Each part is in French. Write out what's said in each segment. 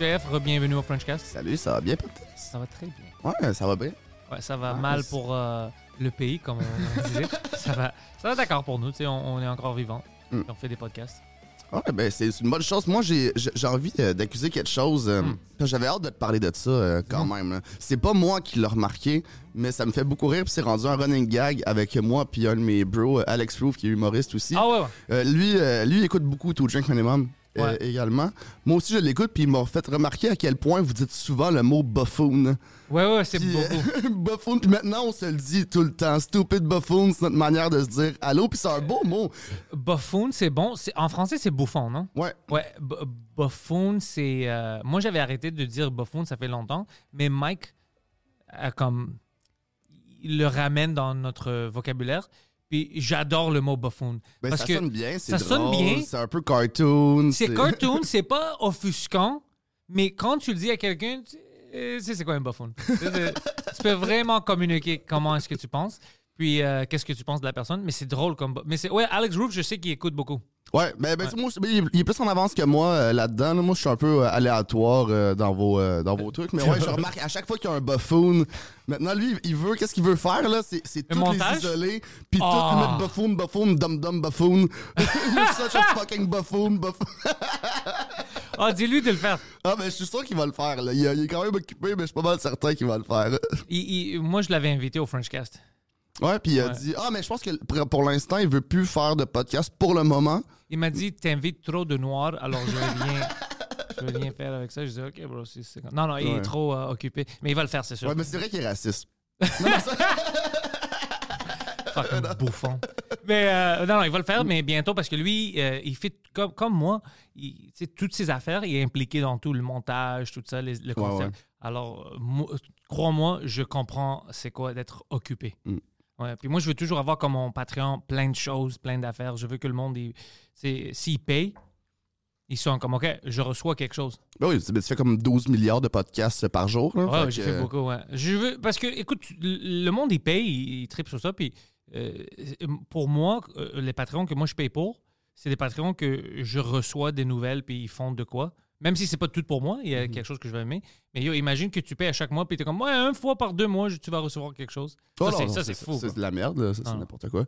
Jeff, bienvenue au Frenchcast. Salut, ça va bien, Pantelis? Ça va très bien. Ouais, ça va bien. Ouais, ça va mal pour le pays, comme on disait. Ça va d'accord pour nous, tu sais, on est encore vivants. Mm. On fait des podcasts. Ouais, ben c'est une bonne chose. Moi, j'ai envie d'accuser quelque chose. J'avais hâte de te parler de ça quand même. Là. C'est pas moi qui l'ai remarqué, mais ça me fait beaucoup rire. Puis c'est rendu un running gag avec moi puis un de mes bros, Alex Ruff, qui est humoriste aussi. Ah ouais, ouais. Lui, il écoute beaucoup tout Drink Minimum. Ouais. Également. Moi aussi, je l'écoute, puis il m'a fait remarquer à quel point vous dites souvent le mot buffoon. Ouais, c'est beaucoup. Buffoon, puis maintenant, on se le dit tout le temps. Stupid buffoon, c'est notre manière de se dire allô, puis c'est un beau mot. Buffoon, c'est bon. En français, c'est bouffon, non? Ouais. Buffoon, c'est. Moi, j'avais arrêté de dire buffoon, ça fait longtemps, mais Mike, il le ramène dans notre vocabulaire. Puis j'adore le mot buffoon. Ben, parce ça sonne bien, c'est ça drôle, sonne bien. C'est un peu cartoon. C'est cartoon, c'est pas offusquant, mais quand tu le dis à quelqu'un, tu sais c'est quoi un buffoon. Tu peux vraiment communiquer comment est-ce que tu penses, puis qu'est-ce que tu penses de la personne, mais c'est drôle comme... Mais ouais, Alex Roof, je sais qu'il écoute beaucoup. Ouais, mais moi, il est plus en avance que moi là-dedans. Là. Moi, je suis un peu aléatoire dans vos trucs. Mais ouais, je remarque à chaque fois qu'il y a un buffoon. Maintenant, lui, il veut, qu'est-ce qu'il veut faire là? C'est tout les isoler, puis tout mettre buffoon, dum buffoon. Such a fucking buffoon. Dis-lui de le faire. Ah, ben je suis sûr qu'il va le faire. Là. Il est quand même occupé, mais je suis pas mal certain qu'il va le faire. Moi, je l'avais invité au Frenchcast. Ouais, puis il a dit mais je pense que pour l'instant, il veut plus faire de podcast pour le moment. Il m'a dit t'invites trop de noirs, alors je vais rien faire avec ça. Je dis OK bro, c'est Non, il est trop occupé, mais il va le faire, c'est sûr. Ouais, mais c'est vrai qu'il est raciste. Fucking bouffon. Mais non, il va le faire, mais bientôt, parce que lui, il fait comme moi, tu sais, toutes ses affaires, il est impliqué dans tout le montage, tout ça, le concept. Ouais. Alors, crois-moi, je comprends c'est quoi d'être occupé. Mm. Ouais, puis moi, je veux toujours avoir comme mon Patreon plein de choses, plein d'affaires. Je veux que le monde, s'ils payent, ils sont comme, OK, je reçois quelque chose. Ben oui, tu fais comme 12 milliards de podcasts par jour. Hein, ouais, je fais beaucoup, ouais. Parce que, écoute, le monde, il paye, il tripe sur ça. Puis pour moi, les Patreons que moi, je paye pour, c'est des Patreons que je reçois des nouvelles puis ils font de quoi. Même si c'est pas tout pour moi, il y a quelque chose que je vais aimer. Mais yo, imagine que tu payes à chaque mois, puis t'es comme, ouais, une fois par 2 mois, tu vas recevoir quelque chose. C'est fou. C'est de la merde, là. C'est n'importe quoi.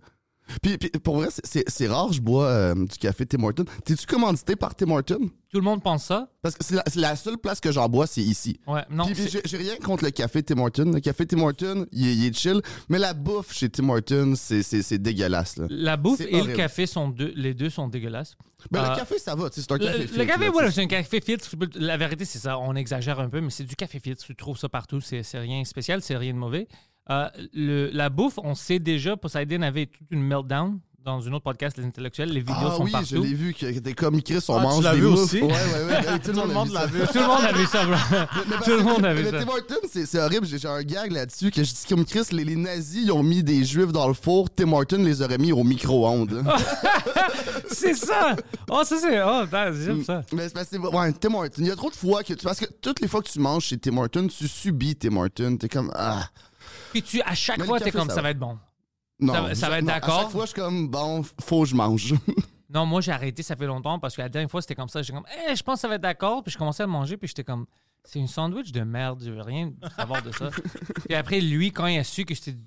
Puis pour vrai, c'est rare, je bois du café Tim Hortons. T'es-tu commandité par Tim Hortons? Tout le monde pense ça. Parce que c'est la seule place que j'en bois, c'est ici. Ouais, non. Puis j'ai rien contre le café Tim Hortons. Le café Tim Hortons, il est chill, mais la bouffe chez Tim Hortons, c'est dégueulasse. Là. La bouffe et horrible. Le café, les deux sont dégueulasses. Mais le café, ça va. C'est un café filtre. Le café, voilà, c'est un café filtre. La vérité, c'est ça. On exagère un peu, mais c'est du café filtre. Tu trouves ça partout. C'est rien de spécial, c'est rien de mauvais. La bouffe, on sait déjà, Poseidon avait toute une meltdown dans une autre podcast, Les Intellectuels. Les vidéos sont partout. Ah oui, je l'ai vu, que des comiques, on mange des moufles. Aussi? Ouais. Tout le monde l'a vu ça. Tout le monde a vu ça. Tim Hortons, c'est horrible. J'ai un gag là-dessus que je dis comme Chris, les nazis, ils ont mis des juifs dans le four. Tim Hortons les aurait mis au micro-ondes. C'est ça! J'aime ça. Mais c'est ouais, Tim Hortons. Il y a trop de fois que parce que toutes les fois que tu manges chez Tim Hortons, tu subis Tim Hortons. T'es comme... Puis à chaque fois, t'es comme, ça va être bon. Non, ça va être d'accord. À chaque fois, je suis comme, bon, faut que je mange. Non, moi, j'ai arrêté, ça fait longtemps, parce que la dernière fois, c'était comme ça. J'étais comme, je pense que ça va être d'accord. Puis je commençais à manger, puis j'étais comme, c'est une sandwich de merde, je veux rien savoir de ça. Puis après, lui, quand il a su que c'était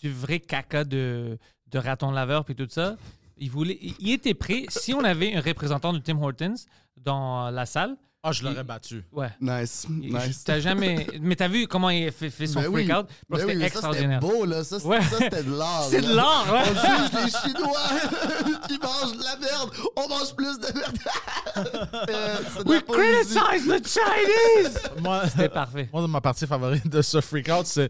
du vrai caca de raton laveur puis tout ça, il était prêt. Si on avait un représentant de Tim Hortons dans la salle... Ah, je l'aurais battu. Ouais. Nice. T'as jamais... Mais t'as vu comment il a fait son freak-out? Oui, c'était extraordinaire. C'était beau, là. Ça, c'était de l'art. C'est de l'art, ouais. On juge les Chinois qui mangent de la merde. On mange plus de merde. We criticize the Chinese! C'était parfait. Moi, ma partie favorite de ce freak-out, c'est...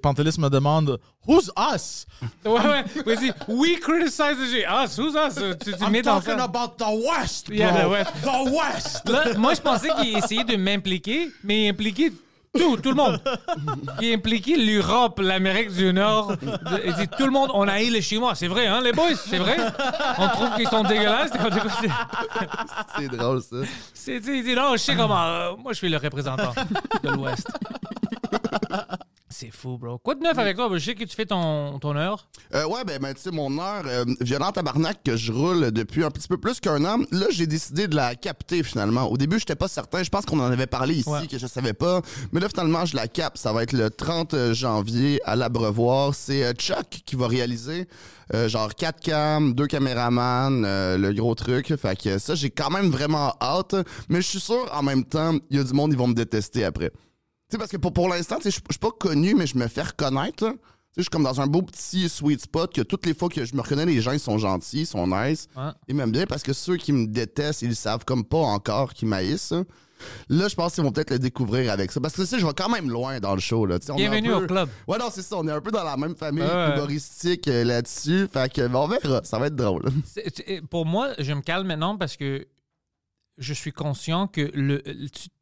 Pantelis me demande Who's us? Ouais. Dit, we criticize the us. Who's us? Tu mets dans talking about the West, bro. Yeah, the West. The West. Là, moi, je pensais qu'il essayait de m'impliquer, mais il impliquait tout le monde. Il impliquait l'Europe, l'Amérique du Nord. Il dit tout le monde, on haït les Chinois. C'est vrai, hein, les boys? C'est vrai? On trouve qu'ils sont dégueulasses. C'est drôle, ça. Il dit non, je sais comment. Moi, je suis le représentant de l'Ouest. C'est fou, bro. Quoi de neuf avec toi? Je sais que tu fais ton heure. Ouais, tu sais, mon heure, Violent Tabarnak, que je roule depuis un petit peu plus qu'un an, là, j'ai décidé de la capter, finalement. Au début, j'étais pas certain. Je pense qu'on en avait parlé ici, que je savais pas. Mais là, finalement, je la capte. Ça va être le 30 janvier à l'Abreuvoir. C'est Chuck qui va réaliser... genre 4 cams, 2 caméramans, le gros truc. Fait que ça, j'ai quand même vraiment hâte. Mais je suis sûr, en même temps, il y a du monde, ils vont me détester après. Tu sais, parce que pour l'instant, je suis pas connu, mais je me fais reconnaître. Je suis comme dans un beau petit sweet spot que toutes les fois que je me reconnais, les gens, ils sont gentils, ils sont nice. Ouais. Ils m'aiment bien parce que ceux qui me détestent, ils savent comme pas encore qu'ils m'haïssent. Là, je pense qu'ils vont peut-être le découvrir avec ça. Parce que, tu sais, je vais quand même loin dans le show. Là. On Bienvenue est un peu... au club. Ouais, non, c'est ça. On est un peu dans la même famille humoristique là-dessus. Fait que, on verra. Ça va être drôle. Pour moi, je me calme maintenant parce que je suis conscient que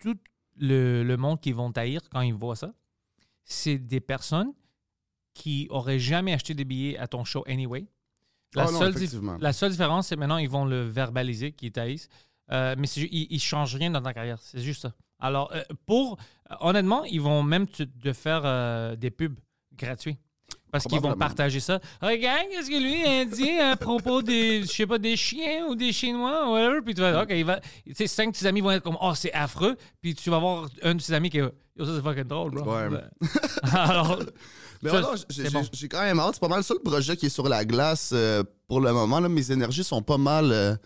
tout le monde qui vont haïr quand ils voient ça, c'est des personnes qui n'auraient jamais acheté des billets à ton show anyway. La seule différence, c'est maintenant ils vont le verbaliser qu'ils t'haïssent. Mais ils ne changent rien dans ta carrière. C'est juste ça. Alors, honnêtement, ils vont même te faire des pubs gratuits. Parce qu'ils vont partager ça. Regarde, qu'est-ce que lui a dit à propos des, je sais pas, des chiens ou des Chinois ou whatever. Puis tu vas dire, OK, tu sais, 5 de tes amis vont être comme, oh, c'est affreux. Puis tu vas voir un de tes amis qui est, yo, ça, c'est fucking drôle, bro. Ouais. Alors. Mais ça, non, j'ai quand même hâte. C'est pas mal ça le projet qui est sur la glace pour le moment. Là, mes énergies sont pas mal.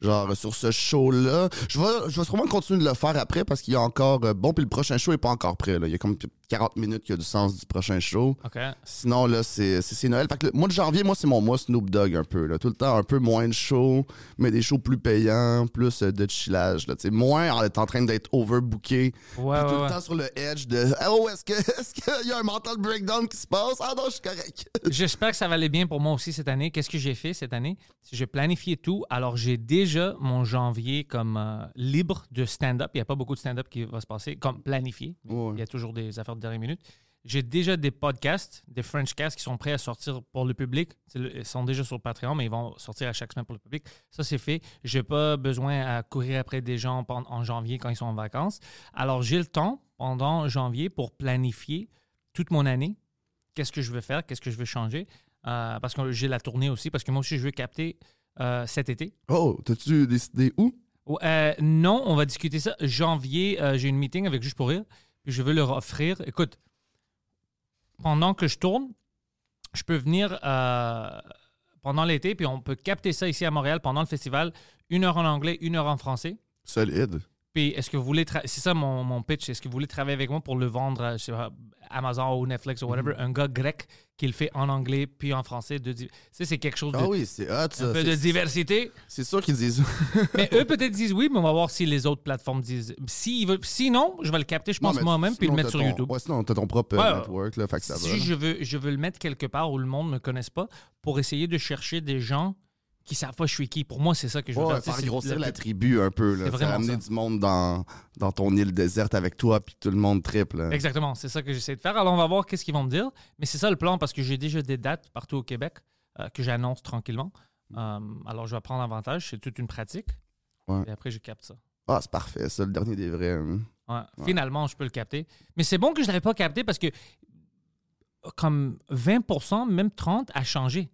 Genre, sur ce show-là. Je vais sûrement continuer de le faire après parce qu'il y a encore... Bon, puis le prochain show n'est pas encore prêt. Là. Il y a comme 40 minutes qu'il y a du sens du prochain show. Okay. Sinon, là, c'est Noël. Fait que le mois de janvier, moi, c'est mon mois Snoop Dogg un peu. Là. Tout le temps, un peu moins de shows, mais des shows plus payants, plus de chillage. Là. Moins en étant en train d'être overbooké. Ouais, tout le temps sur le edge de... Oh, est-ce qu'il y a un mental breakdown qui se passe? Ah non, je suis correct. J'espère que ça va aller bien pour moi aussi cette année. Qu'est-ce que j'ai fait cette année? J'ai planifié tout. Alors, j'ai déjà mon janvier comme libre de stand-up. Il n'y a pas beaucoup de stand-up qui va se passer, comme planifié. Ouais. Il y a toujours des affaires de dernière minute. J'ai déjà des podcasts, des Frenchcasts qui sont prêts à sortir pour le public. Ils sont déjà sur Patreon, mais ils vont sortir à chaque semaine pour le public. Ça, c'est fait. J'ai pas besoin à courir après des gens en janvier quand ils sont en vacances. Alors, j'ai le temps pendant janvier pour planifier toute mon année. Qu'est-ce que je veux faire? Qu'est-ce que je veux changer? Parce que j'ai la tournée aussi, parce que moi aussi, je veux capter... cet été. Oh, t'as-tu décidé où? Non, on va discuter ça. Janvier, j'ai une meeting avec Juste Pour Rire, puis je veux leur offrir. Écoute, pendant que je tourne, je peux venir pendant l'été, puis on peut capter ça ici à Montréal pendant le festival. 1 heure en anglais, 1 heure en français. Solide. Puis est-ce que vous voulez... C'est ça mon pitch. Est-ce que vous voulez travailler avec moi pour le vendre à, je sais pas, Amazon ou Netflix ou whatever? Un gars grec qui le fait en anglais puis en français. Tu sais, c'est quelque chose de... Ah oui, c'est hot, ça. Un peu de diversité. C'est sûr qu'ils disent... Mais eux, peut-être disent oui, mais on va voir si les autres plateformes disent... Sinon, je vais le capter, je pense, moi-même, puis le mettre sur YouTube. Ouais, sinon, t'as ton propre network, là, fait que ça va. Si je veux le mettre quelque part où le monde ne me connaisse pas pour essayer de chercher des gens... qui savent pas je suis qui. Pour moi, c'est ça que je veux faire. Faire grossir la tribu un peu. Là. Faire amener du monde dans ton île déserte avec toi, puis tout le monde triple. Exactement, c'est ça que j'essaie de faire. Alors, on va voir qu'est-ce qu'ils vont me dire. Mais c'est ça le plan, parce que j'ai déjà des dates partout au Québec que j'annonce tranquillement. Alors, je vais prendre avantage. C'est toute une pratique. Ouais. Et après, je capte ça. Ah, c'est parfait. Ça, le dernier des vrais. Hein. Ouais. Finalement, je peux le capter. Mais c'est bon que je l'avais pas capté, parce que comme 20%, même 30% a changé.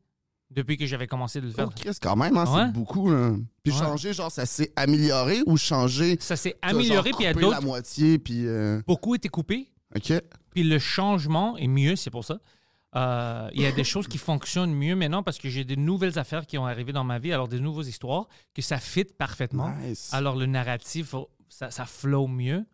Depuis que j'avais commencé de le faire. Oh, Chris, quand même, hein, ouais. C'est beaucoup. Là. Puis ouais. Changer, genre, ça s'est amélioré ou changer? Ça s'est amélioré, puis à d'autres... la moitié, puis... Beaucoup étaient coupés. OK. Puis le changement est mieux, c'est pour ça. Il y a des choses qui fonctionnent mieux maintenant parce que j'ai des nouvelles affaires qui ont arrivé dans ma vie, alors des nouvelles histoires, que ça fit parfaitement. Nice. Alors le narratif, ça flow mieux.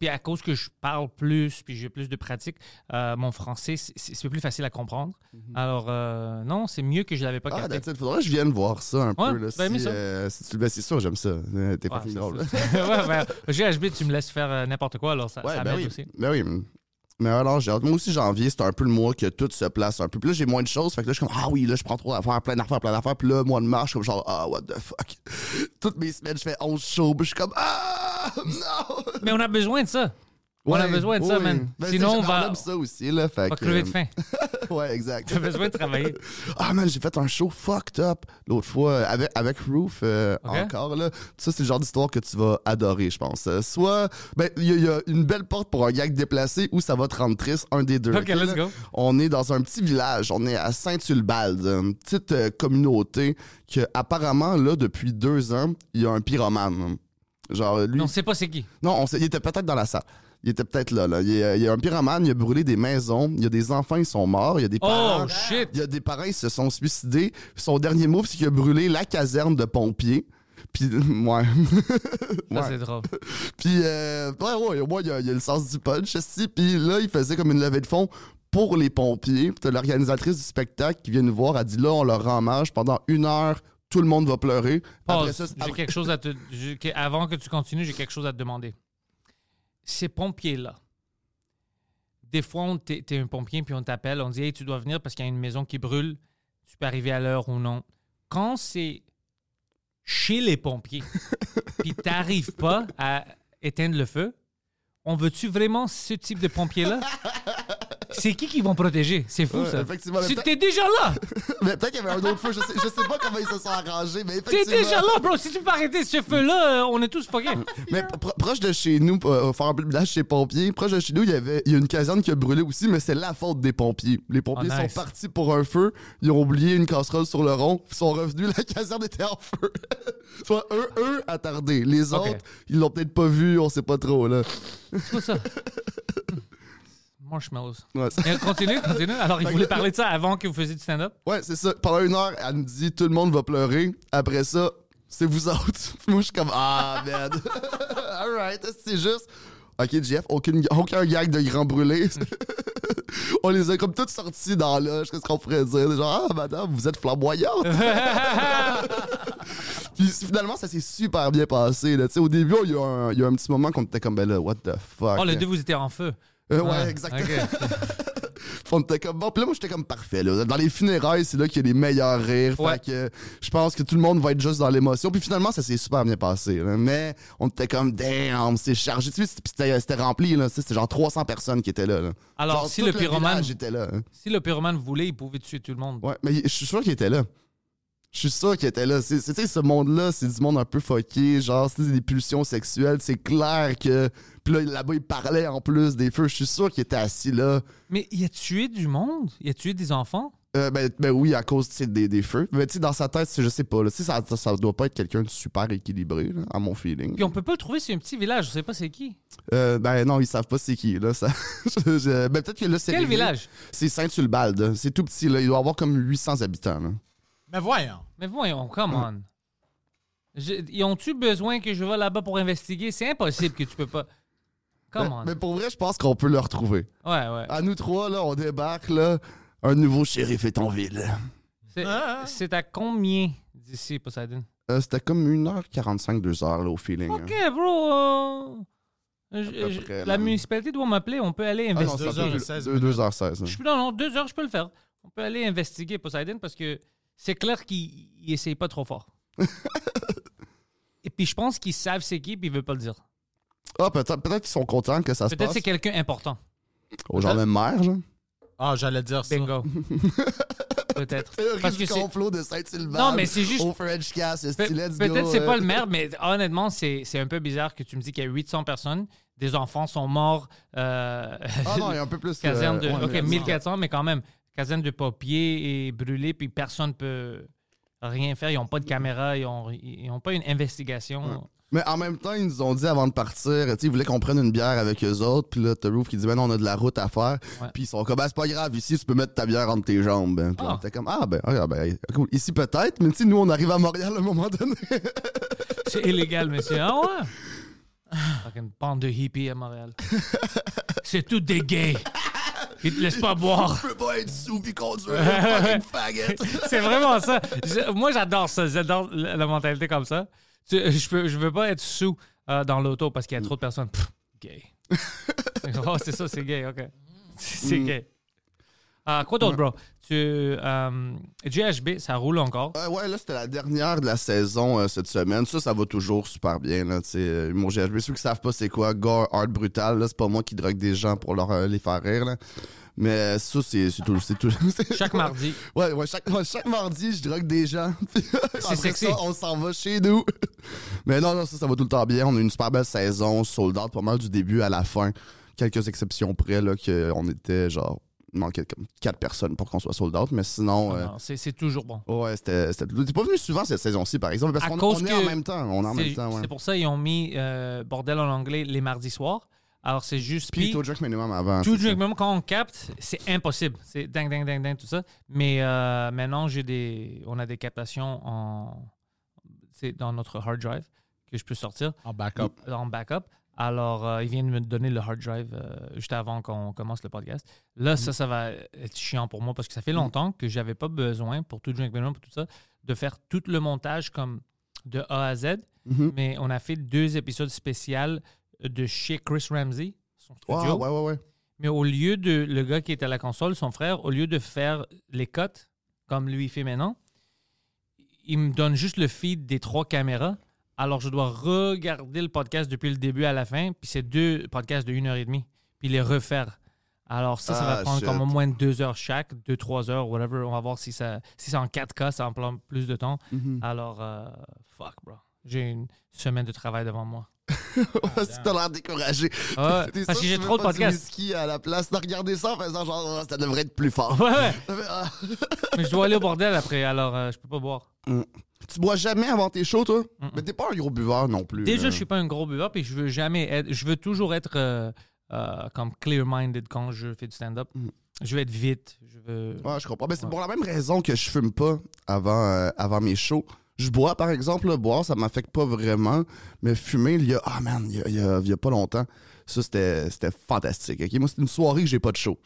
Puis à cause que je parle plus, puis j'ai plus de pratique, mon français, c'est plus facile à comprendre. Mm-hmm. Alors, non, c'est mieux que je ne l'avais pas capté. Il faudrait que je vienne voir ça un peu. Là, si tu le laisses, c'est sûr, j'aime ça. T'es pas fini drôle. GHB, tu me laisses faire n'importe quoi, alors ça m'aide aussi. Ben oui. Mais alors, moi aussi, janvier, c'est un peu le mois que tout se place un peu. Puis là, j'ai moins de choses. Fait que là, je suis comme, ah oui, là, je prends trop d'affaires, plein d'affaires. Puis là, mois de mars, je suis comme genre, ah, what the fuck. Toutes mes semaines, je fais 11 shows. Puis je suis comme, ah, non. Mais on a besoin de ça. Ouais, on a besoin de ça, man. Ben, sinon, on va crever de faim. Ouais, exact. On a besoin de travailler. Ah, man, j'ai fait un show fucked up l'autre fois avec Roof encore. Là. Ça, c'est le genre d'histoire que tu vas adorer, je pense. Soit, ben, il y a une belle porte pour un gag déplacé ou ça va te rendre triste, un des deux. OK, let's go. On est dans un petit village. On est à Saint-Ubalde, une petite communauté que, apparemment, là, depuis 2 ans, il y a un pyromane. Genre, lui. On sait pas c'est qui. Non, il était peut-être dans la salle. Il était peut-être là. Il y a un pyromane, il a brûlé des maisons, il y a des enfants, ils sont morts, il y a des parents. Oh, shit! Il y a des parents, ils se sont suicidés. Son dernier move, c'est qu'il a brûlé la caserne de pompiers. Puis, ouais. Ça, c'est drôle. Puis, ouais, il y a le sens du punch aussi. Puis là, il faisait comme une levée de fonds pour les pompiers. Puis, l'organisatrice du spectacle qui vient nous voir, elle dit là, on leur rend hommage pendant 1 heure. Tout le monde va pleurer. Après ça, j'ai quelque chose à te... Avant que tu continues, j'ai quelque chose à te demander. Ces pompiers-là, des fois, t'es un pompier, puis on t'appelle, on dit « Hey, tu dois venir parce qu'il y a une maison qui brûle, tu peux arriver à l'heure ou non. » Quand c'est chez les pompiers, puis t'arrives pas à éteindre le feu, on veut-tu vraiment ce type de pompier-là? C'est qui vont protéger? C'est fou, ça. T'es déjà là! Mais peut-être qu'il y avait un autre feu. Je sais pas comment ils se sont arrangés, mais effectivement... T'es déjà là, bro! Si tu peux arrêter ce feu-là, on est tous fuckés. Mais proche de chez nous, faire un peu de blâche chez les pompiers, proche de chez nous, il y a une caserne qui a brûlé aussi, mais c'est la faute des pompiers. Les pompiers sont partis pour un feu, ils ont oublié une casserole sur le rond, ils sont revenus, la caserne était en feu. Soit eux attardés. Les autres, ils l'ont peut-être pas vu, on sait pas trop, là. C'est quoi ça? Marshmallows. Ouais, continue. Alors, il voulait parler de ça avant que vous faisiez du stand-up? Ouais, c'est ça. Pendant 1 heure, elle me dit « Tout le monde va pleurer. » Après ça, c'est vous autres. Moi, je suis comme « Ah, man. » All right, c'est juste... OK, Jeff, aucun gag de grand brûlé. On les a comme toutes sorties dans l'âge. Qu'est-ce qu'on pourrait dire? Genre, ah, madame, vous êtes flamboyante. Puis finalement, ça s'est super bien passé. Là. Au début, il y a un petit moment qu'on était comme, ben là, what the fuck. Oh, les deux, vous étiez en feu. Ouais, exactement. On était comme bon. Puis là, moi, j'étais comme parfait. Là. Dans les funérailles, c'est là qu'il y a les meilleurs rires. Ouais. Fait que je pense que tout le monde va être juste dans l'émotion. Puis finalement, ça s'est super bien passé. Là. Mais on était comme damn, c'est chargé. Tu sais, c'était rempli. Là. C'était genre 300 personnes qui étaient là. Là. Alors, genre, si le pyromane. J'étais là. Hein. Si le pyromane voulait, il pouvait tuer tout le monde. Ouais, mais je suis sûr qu'il était là. Je suis sûr qu'il était là. Tu sais, ce monde-là, c'est du monde un peu fucké, genre, c'est des pulsions sexuelles. C'est clair que... Puis là-bas, il parlait en plus des feux. Je suis sûr qu'il était assis là. Mais il a tué du monde? Il a tué des enfants? Ben oui, à cause des feux. Mais tu sais, dans sa tête, je sais pas. Là, ça doit pas être quelqu'un de super équilibré, là, à mon feeling. Puis on peut pas le trouver, c'est un petit village. Je sais pas c'est qui. Ben non, ils savent pas c'est qui. Là, ça... ben peut-être que là, c'est... Quel village? C'est Saint-Ubalde. C'est tout petit, là. Il doit avoir comme 800 habitants, là. Mais voyons, come on. Ils ont-tu besoin que je vais là-bas pour investiguer? C'est impossible que tu peux pas... Come on. Mais pour vrai, je pense qu'on peut le retrouver. Ouais. À nous trois, là, on débarque, là, un nouveau shérif est en ville. C'est à combien d'ici, Poseidon? C'était comme 1h45, 2h, là, au feeling. OK, hein. Bro... la municipalité doit m'appeler, on peut aller investiguer. 2h16. Non, 2h, je peux le faire. On peut aller investiguer, Poseidon, parce que... C'est clair qu'il essaye pas trop fort. Et puis, je pense qu'ils savent c'est qui, puis ils veulent pas le dire. Ah, peut-être qu'ils sont contents que ça se passe. Peut-être c'est quelqu'un important. Oh, genre même maire, genre? Ah, j'allais dire ça. Bingo. Peut-être. Parce que c'est complot de Saint-Sylvain. Non, mais c'est juste... Au French Cast, let's go. Peut-être c'est pas le maire, mais honnêtement, c'est un peu bizarre que tu me dis qu'il y a 800 personnes, des enfants sont morts... Ah non, il y a un peu plus que... 1400, mais quand même... caserne de papier est brûlée, puis personne ne peut rien faire. Ils n'ont pas de caméra, ils n'ont pas une investigation. Ouais. Mais en même temps, ils nous ont dit avant de partir, tu sais, ils voulaient qu'on prenne une bière avec eux autres. Puis là, t'as Roof qui dit, ben non, on a de la route à faire. Puis ils sont comme, ah, c'est pas grave, ici, tu peux mettre ta bière entre tes jambes. Puis on était comme, ah, ben, cool. Ici, peut-être, mais tu sais, nous, on arrive à Montréal à un moment donné. C'est illégal, monsieur. Ah ouais? Une bande de hippies à Montréal. C'est tout des gays. Ils te laissent pas boire. Je peux pas être sous pis conduire. Fucking faggot. C'est vraiment ça. Moi, j'adore ça. J'adore la mentalité comme ça. Je veux pas être sous dans l'auto parce qu'il y a trop de personnes. Pff, gay. Oh, c'est ça, c'est gay, OK. C'est gay. Quoi d'autre, bro? GHB, ça roule encore? Ouais, là, c'était la dernière de la saison cette semaine. Ça va toujours super bien, là, tu sais. Mon GHB, ceux qui savent pas c'est quoi, gore, art brutal, là, c'est pas moi qui drogue des gens pour les faire rire, là. Mais ça, c'est tout. Chaque mardi. Ouais, chaque mardi, je drogue des gens. C'est sexy. Ça, on s'en va chez nous. Mais non, ça va tout le temps bien. On a une super belle saison, sold out, pas mal du début à la fin. Quelques exceptions près, là, qu'on était genre... Il manquait comme 4 personnes pour qu'on soit sold out, mais sinon... Non, c'est toujours bon. Ouais, c'était... T'es pas venu souvent cette saison-ci, par exemple, parce qu'on est en même temps. C'est pour ça qu'ils ont mis bordel en anglais les mardis soirs. Alors, c'est juste... Puis tout Drink Minimum avant. Tout Drink Minimum, quand on capte, c'est impossible. C'est ding, tout ça. Mais maintenant, on a des captations dans notre hard drive que je peux sortir. En backup. Alors, il vient de me donner le hard drive juste avant qu'on commence le podcast. Là, ça va être chiant pour moi parce que ça fait longtemps que j'avais pas besoin, pour tout Drink Minimum, pour tout ça, de faire tout le montage comme de A à Z. Mm-hmm. Mais on a fait 2 épisodes spéciaux de chez Chris Ramsey, son studio. Wow, ouais. Mais au lieu de le gars qui était à la console, son frère, au lieu de faire les cuts comme lui il fait maintenant, il me donne juste le feed des 3 caméras. Alors, je dois regarder le podcast depuis le début à la fin, puis c'est 2 podcasts de 1h30, puis les refaire. Alors, ça va prendre comme au moins 2 heures chaque, 2-3 heures, whatever. On va voir si c'est en 4K, ça en prend plus de temps. Mm-hmm. Alors, fuck, bro. J'ai une semaine de travail devant moi. Si t'as l'air découragé. Parce que j'ai trop de podcasts. Ski à la place de regarder ça en faisant genre, ça devrait être plus fort. Ouais. Mais je dois aller au bordel après, alors je peux pas boire. Mm. Tu bois jamais avant tes shows, toi? Mm-mm. Mais t'es pas un gros buveur non plus. Déjà, je suis pas un gros buveur, puis je veux toujours être comme clear-minded quand je fais du stand-up. Mm. Je veux être vite. Ouais, je comprends. Mais c'est pour la même raison que je fume pas avant mes shows. Je bois, par exemple, boire, ça m'affecte pas vraiment, mais fumer, il y a pas longtemps, ça, c'était fantastique. Okay? Moi, c'était une soirée que j'ai pas de show.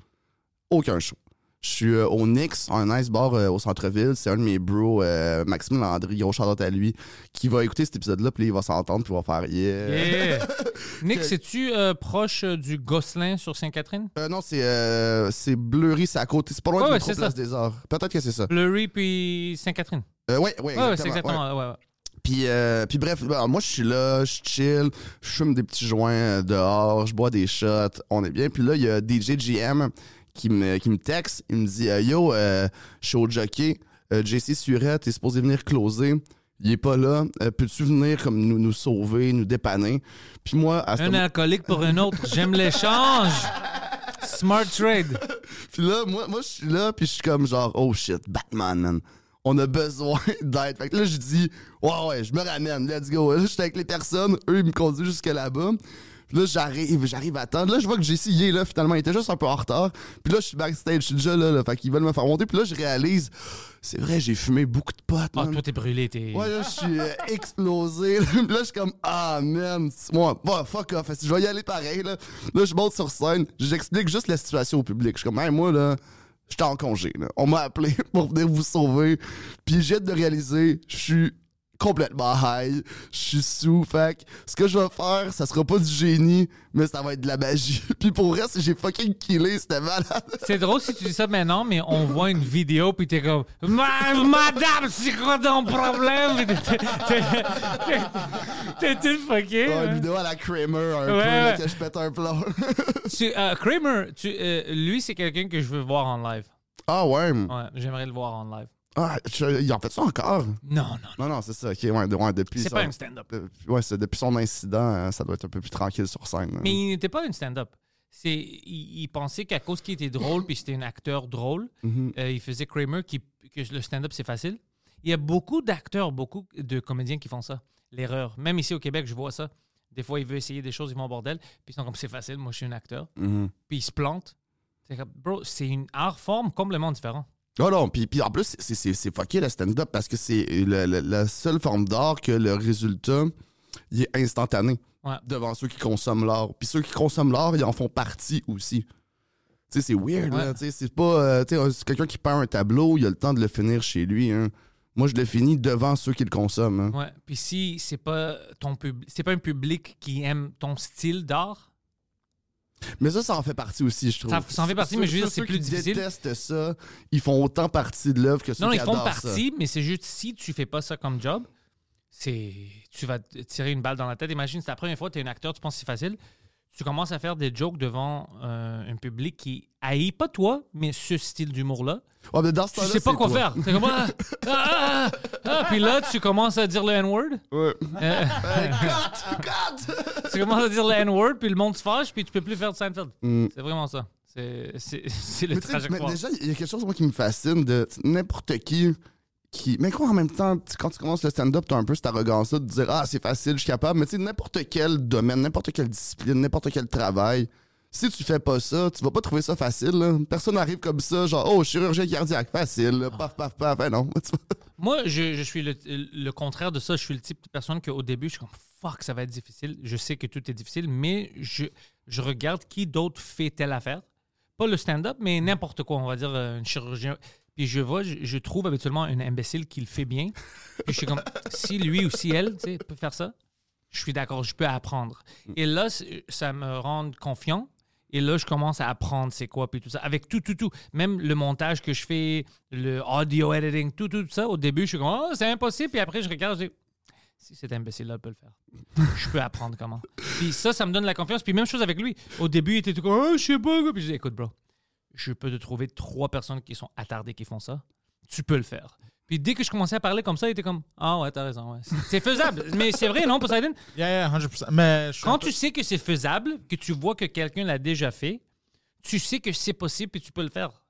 Aucun show. Je suis au NYX, un nice bar au centre-ville. C'est un de mes bros, Maxime Landry, gros shout-out à lui, qui va écouter cet épisode-là, puis il va s'entendre, puis il va faire « Yeah! » NYX, c'est-tu proche du Gosselin sur Sainte-Catherine? Non, c'est Blurry, c'est à côté. C'est pas loin du métro Place des Arts. Peut-être que c'est ça. Blurry, puis Sainte-Catherine. Ouais, exactement. Puis bref, moi, je suis là, je chill, je fume des petits joints dehors, je bois des shots, on est bien. Puis là, il y a DJGM qui me texte, il me dit « Yo, je suis au Jockey, J.C. Surette est supposé venir closer, il est pas là, peux-tu venir comme nous sauver, nous dépanner? » Puis moi... alcoolique pour un autre, j'aime l'échange! Smart trade! Puis là, moi je suis là, puis je suis comme genre « Oh shit, Batman, man! » On a besoin d'aide. Fait que là, je dis « Ouais, je me ramène, let's go. » Là, je suis avec les personnes, eux, ils me conduisent jusque là-bas. Puis là, j'arrive à attendre. Là, je vois que J.C. il est là, finalement. Il était juste un peu en retard. Puis là, je suis backstage, je suis déjà là. Fait qu'ils veulent me faire monter. Puis là, je réalise, c'est vrai, j'ai fumé beaucoup de potes. Toi, t'es brûlé, Ouais, là, je suis explosé. Là. Puis là, je suis comme, ah, man, moi, fuck off. Je vais y aller pareil, là. Là, je monte sur scène. J'explique juste la situation au public. Je suis comme, hey, moi, là... J'étais en congé, là. On m'a appelé pour venir vous sauver. Puis j'ai hâte de réaliser, je suis complètement high. Je suis sous. Fait que ce que je vais faire, ça sera pas du génie, mais ça va être de la magie. Puis pour vrai, j'ai fucking killé, c'était malade. C'est drôle si tu dis ça maintenant, mais on voit une vidéo, puis t'es comme « Madame, c'est quoi ton problème? » T'es tout fucké. Ouais, une vidéo à la Kramer, un peu, que je pète un plomb. Kramer, lui, c'est quelqu'un que je veux voir en live. Ah ouais? Ouais, j'aimerais le voir en live. Ah, il en fait ça encore? Non, c'est ça. Okay, ouais, depuis c'est pas un stand-up. Depuis son incident, ça doit être un peu plus tranquille sur scène. Mais il n'était pas un stand-up. il pensait qu'à cause qu'il était drôle, puis c'était un acteur drôle, il faisait Kramer, que le stand-up, c'est facile. Il y a beaucoup d'acteurs, beaucoup de comédiens qui font ça, l'erreur. Même ici au Québec, je vois ça. Des fois, ils veulent essayer des choses, ils vont au bordel, puis ils sont comme, c'est facile, moi, je suis un acteur. Puis ils se plantent. C'est comme, bro, c'est une art-forme complètement différente. Oh non, puis en plus, c'est fucké le stand-up parce que c'est la seule forme d'art que le résultat il est instantané devant ceux qui consomment l'art. Puis ceux qui consomment l'art, ils en font partie aussi. Tu sais, c'est weird, là. Tu sais, c'est pas. Tu sais, c'est quelqu'un qui peint un tableau, il a le temps de le finir chez lui. Hein. Moi, je le finis devant ceux qui le consomment. Hein. Ouais, puis si c'est pas ton public, c'est pas un public qui aime ton style d'art. Mais ça en fait partie aussi, je trouve. Ça en fait partie, mais je veux dire, c'est plus difficile. Ceux qui détestent ça, ils font autant partie de l'œuvre que ceux qui adorent ça. Non, ils font partie, mais c'est juste si tu fais pas ça comme job, tu vas te tirer une balle dans la tête. Imagine, c'est la première fois que tu es un acteur, tu penses que c'est facile. Tu commences à faire des jokes devant un public qui haït pas toi, mais ce style d'humour-là. Ouais, mais dans ce temps-là, tu sais pas quoi faire. C'est comme puis là, tu commences à dire le N-word. Ouais. God! Tu commences à dire le N-word, puis le monde se fâche, puis tu peux plus faire de Seinfeld. C'est vraiment ça. C'est le trajectoire. Déjà, il y a quelque chose moi qui me fascine de n'importe qui. Mais quoi, en même temps, quand tu commences le stand-up, t'as un peu cette arrogance-là de dire « Ah, c'est facile, je suis capable ». Mais tu sais, n'importe quel domaine, n'importe quelle discipline, n'importe quel travail, si tu fais pas ça, tu vas pas trouver ça facile. Là. Personne n'arrive comme ça, genre « Oh, chirurgien cardiaque, facile, paf, paf, paf, ben non. » Moi, je suis le contraire de ça. Je suis le type de personne qu'au début, je suis comme « Fuck, ça va être difficile. Je sais que tout est difficile, mais je regarde qui d'autre fait telle affaire. » Pas le stand-up, mais n'importe quoi, on va dire un chirurgien... Puis je vois, je trouve habituellement un imbécile qui le fait bien. Puis je suis comme, si lui ou si elle peut faire ça, je suis d'accord, je peux apprendre. Et là, ça me rend confiant. Et là, je commence à apprendre c'est quoi, puis tout ça. Avec tout. Même le montage que je fais, le audio editing, tout ça. Au début, je suis comme, oh, c'est impossible. Puis après, je regarde, je dis, si cet imbécile-là peut le faire, je peux apprendre comment. Puis ça me donne la confiance. Puis même chose avec lui. Au début, il était tout comme, oh, je sais pas quoi. Puis je dis, écoute, bro. Je peux te trouver 3 personnes qui sont attardées qui font ça. Tu peux le faire. Puis dès que je commençais à parler comme ça, il était comme « Ah ouais, t'as raison. Ouais. » C'est faisable. Mais c'est vrai, non, Poseidon? Yeah, 100%. Mais quand tu sais que c'est faisable, que tu vois que quelqu'un l'a déjà fait, tu sais que c'est possible et tu peux le faire.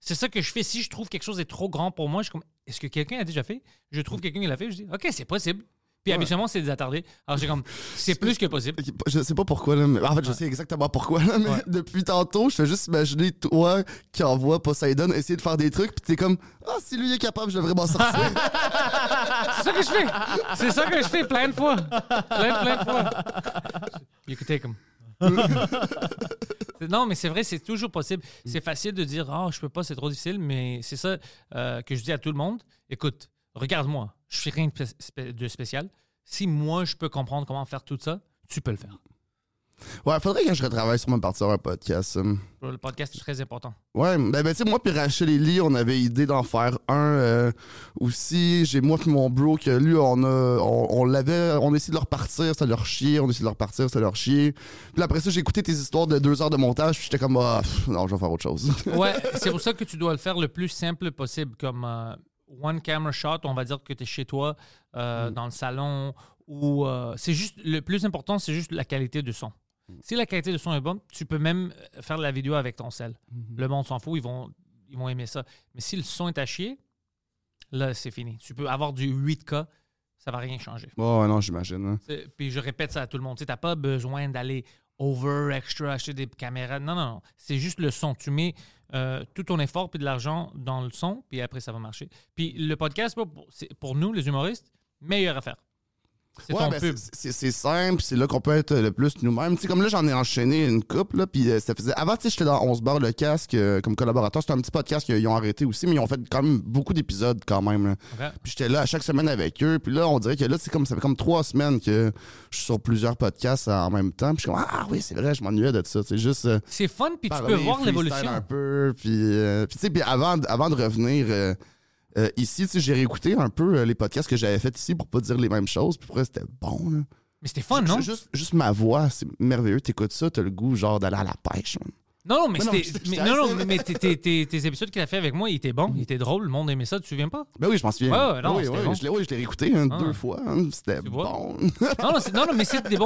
C'est ça que je fais. Si je trouve quelque chose est trop grand pour moi, je suis comme « Est-ce que quelqu'un a déjà fait? » Je trouve quelqu'un qui l'a fait, je dis « Ok, c'est possible. » Puis habituellement, c'est des attardés. Alors, j'ai comme, c'est plus que possible. Je sais pas pourquoi, là, mais en fait, je sais exactement pourquoi, là, mais depuis tantôt, je fais juste imaginer toi qui envoie Poseidon essayer de faire des trucs, puis t'es comme, ah, oh, si lui est capable, je devrais m'en sortir. C'est ça que je fais. C'est ça que je fais plein de fois. Plein de fois. Écoutez, comme. Non, mais c'est vrai, c'est toujours possible. C'est facile de dire, ah, oh, je peux pas, c'est trop difficile, mais c'est ça que je dis à tout le monde. Écoute, regarde-moi. Je fais rien de spécial. Si moi, je peux comprendre comment faire tout ça, tu peux le faire. Ouais, faudrait que je retravaille sur ma partie sur un podcast. Le podcast est très important. Ouais, ben tu sais, moi puis Rachel et Lee, on avait idée d'en faire un aussi. J'ai moi puis mon bro que lui, on essayé de le repartir, ça leur chier, Puis après ça, j'ai écouté tes histoires de 2 heures de montage, puis j'étais comme non, je vais faire autre chose. Ouais, c'est pour ça que tu dois le faire le plus simple possible, comme one camera shot, on va dire que tu es chez toi, dans le salon, ou c'est juste le plus important, c'est juste la qualité de son. Si la qualité de son est bonne, tu peux même faire de la vidéo avec ton sel. Le monde s'en fout, ils vont aimer ça. Mais si le son est à chier, là, c'est fini. Tu peux avoir du 8K, ça va rien changer. Oh non, j'imagine. Hein. Puis je répète ça à tout le monde. Tu n'as pas besoin d'aller over, extra, acheter des caméras. Non. C'est juste le son. Tu mets tout ton effort puis de l'argent dans le son, puis après, ça va marcher. Puis le podcast, c'est pour nous, les humoristes, meilleure affaire. C'est ton pub. C'est simple, c'est là qu'on peut être le plus nous-mêmes. Tu sais, comme là, j'en ai enchaîné une coupe, là, puis ça faisait... Avant, tu sais, j'étais dans 11 bars le casque comme collaborateur. C'était un petit podcast qu'ils ont arrêté aussi, mais ils ont fait quand même beaucoup d'épisodes quand même. Okay. Puis j'étais là à chaque semaine avec eux. Puis là, on dirait que là, c'est comme ça fait comme 3 semaines que je suis sur plusieurs podcasts en même temps. Puis je suis comme, ah oui, c'est vrai, je m'ennuyais de ça. C'est juste... c'est fun, puis tu peux voir l'évolution. Un peu, puis tu sais, puis avant de revenir... ici, tu sais, j'ai réécouté un peu les podcasts que j'avais fait ici pour pas dire les mêmes choses. Puis après, c'était bon. Là. Mais c'était fun, non? Juste ma voix, c'est merveilleux. T'écoutes ça, t'as le goût genre d'aller à la pêche. Hein. Non, mais tes épisodes qu'il a fait avec moi, ils étaient bons, ils étaient drôles, le monde aimait ça, tu te souviens pas? Ben oui, je m'en souviens. Ouais, non, oui, bon. Je l'ai réécouté deux fois, c'était bon. Non, mais c'est des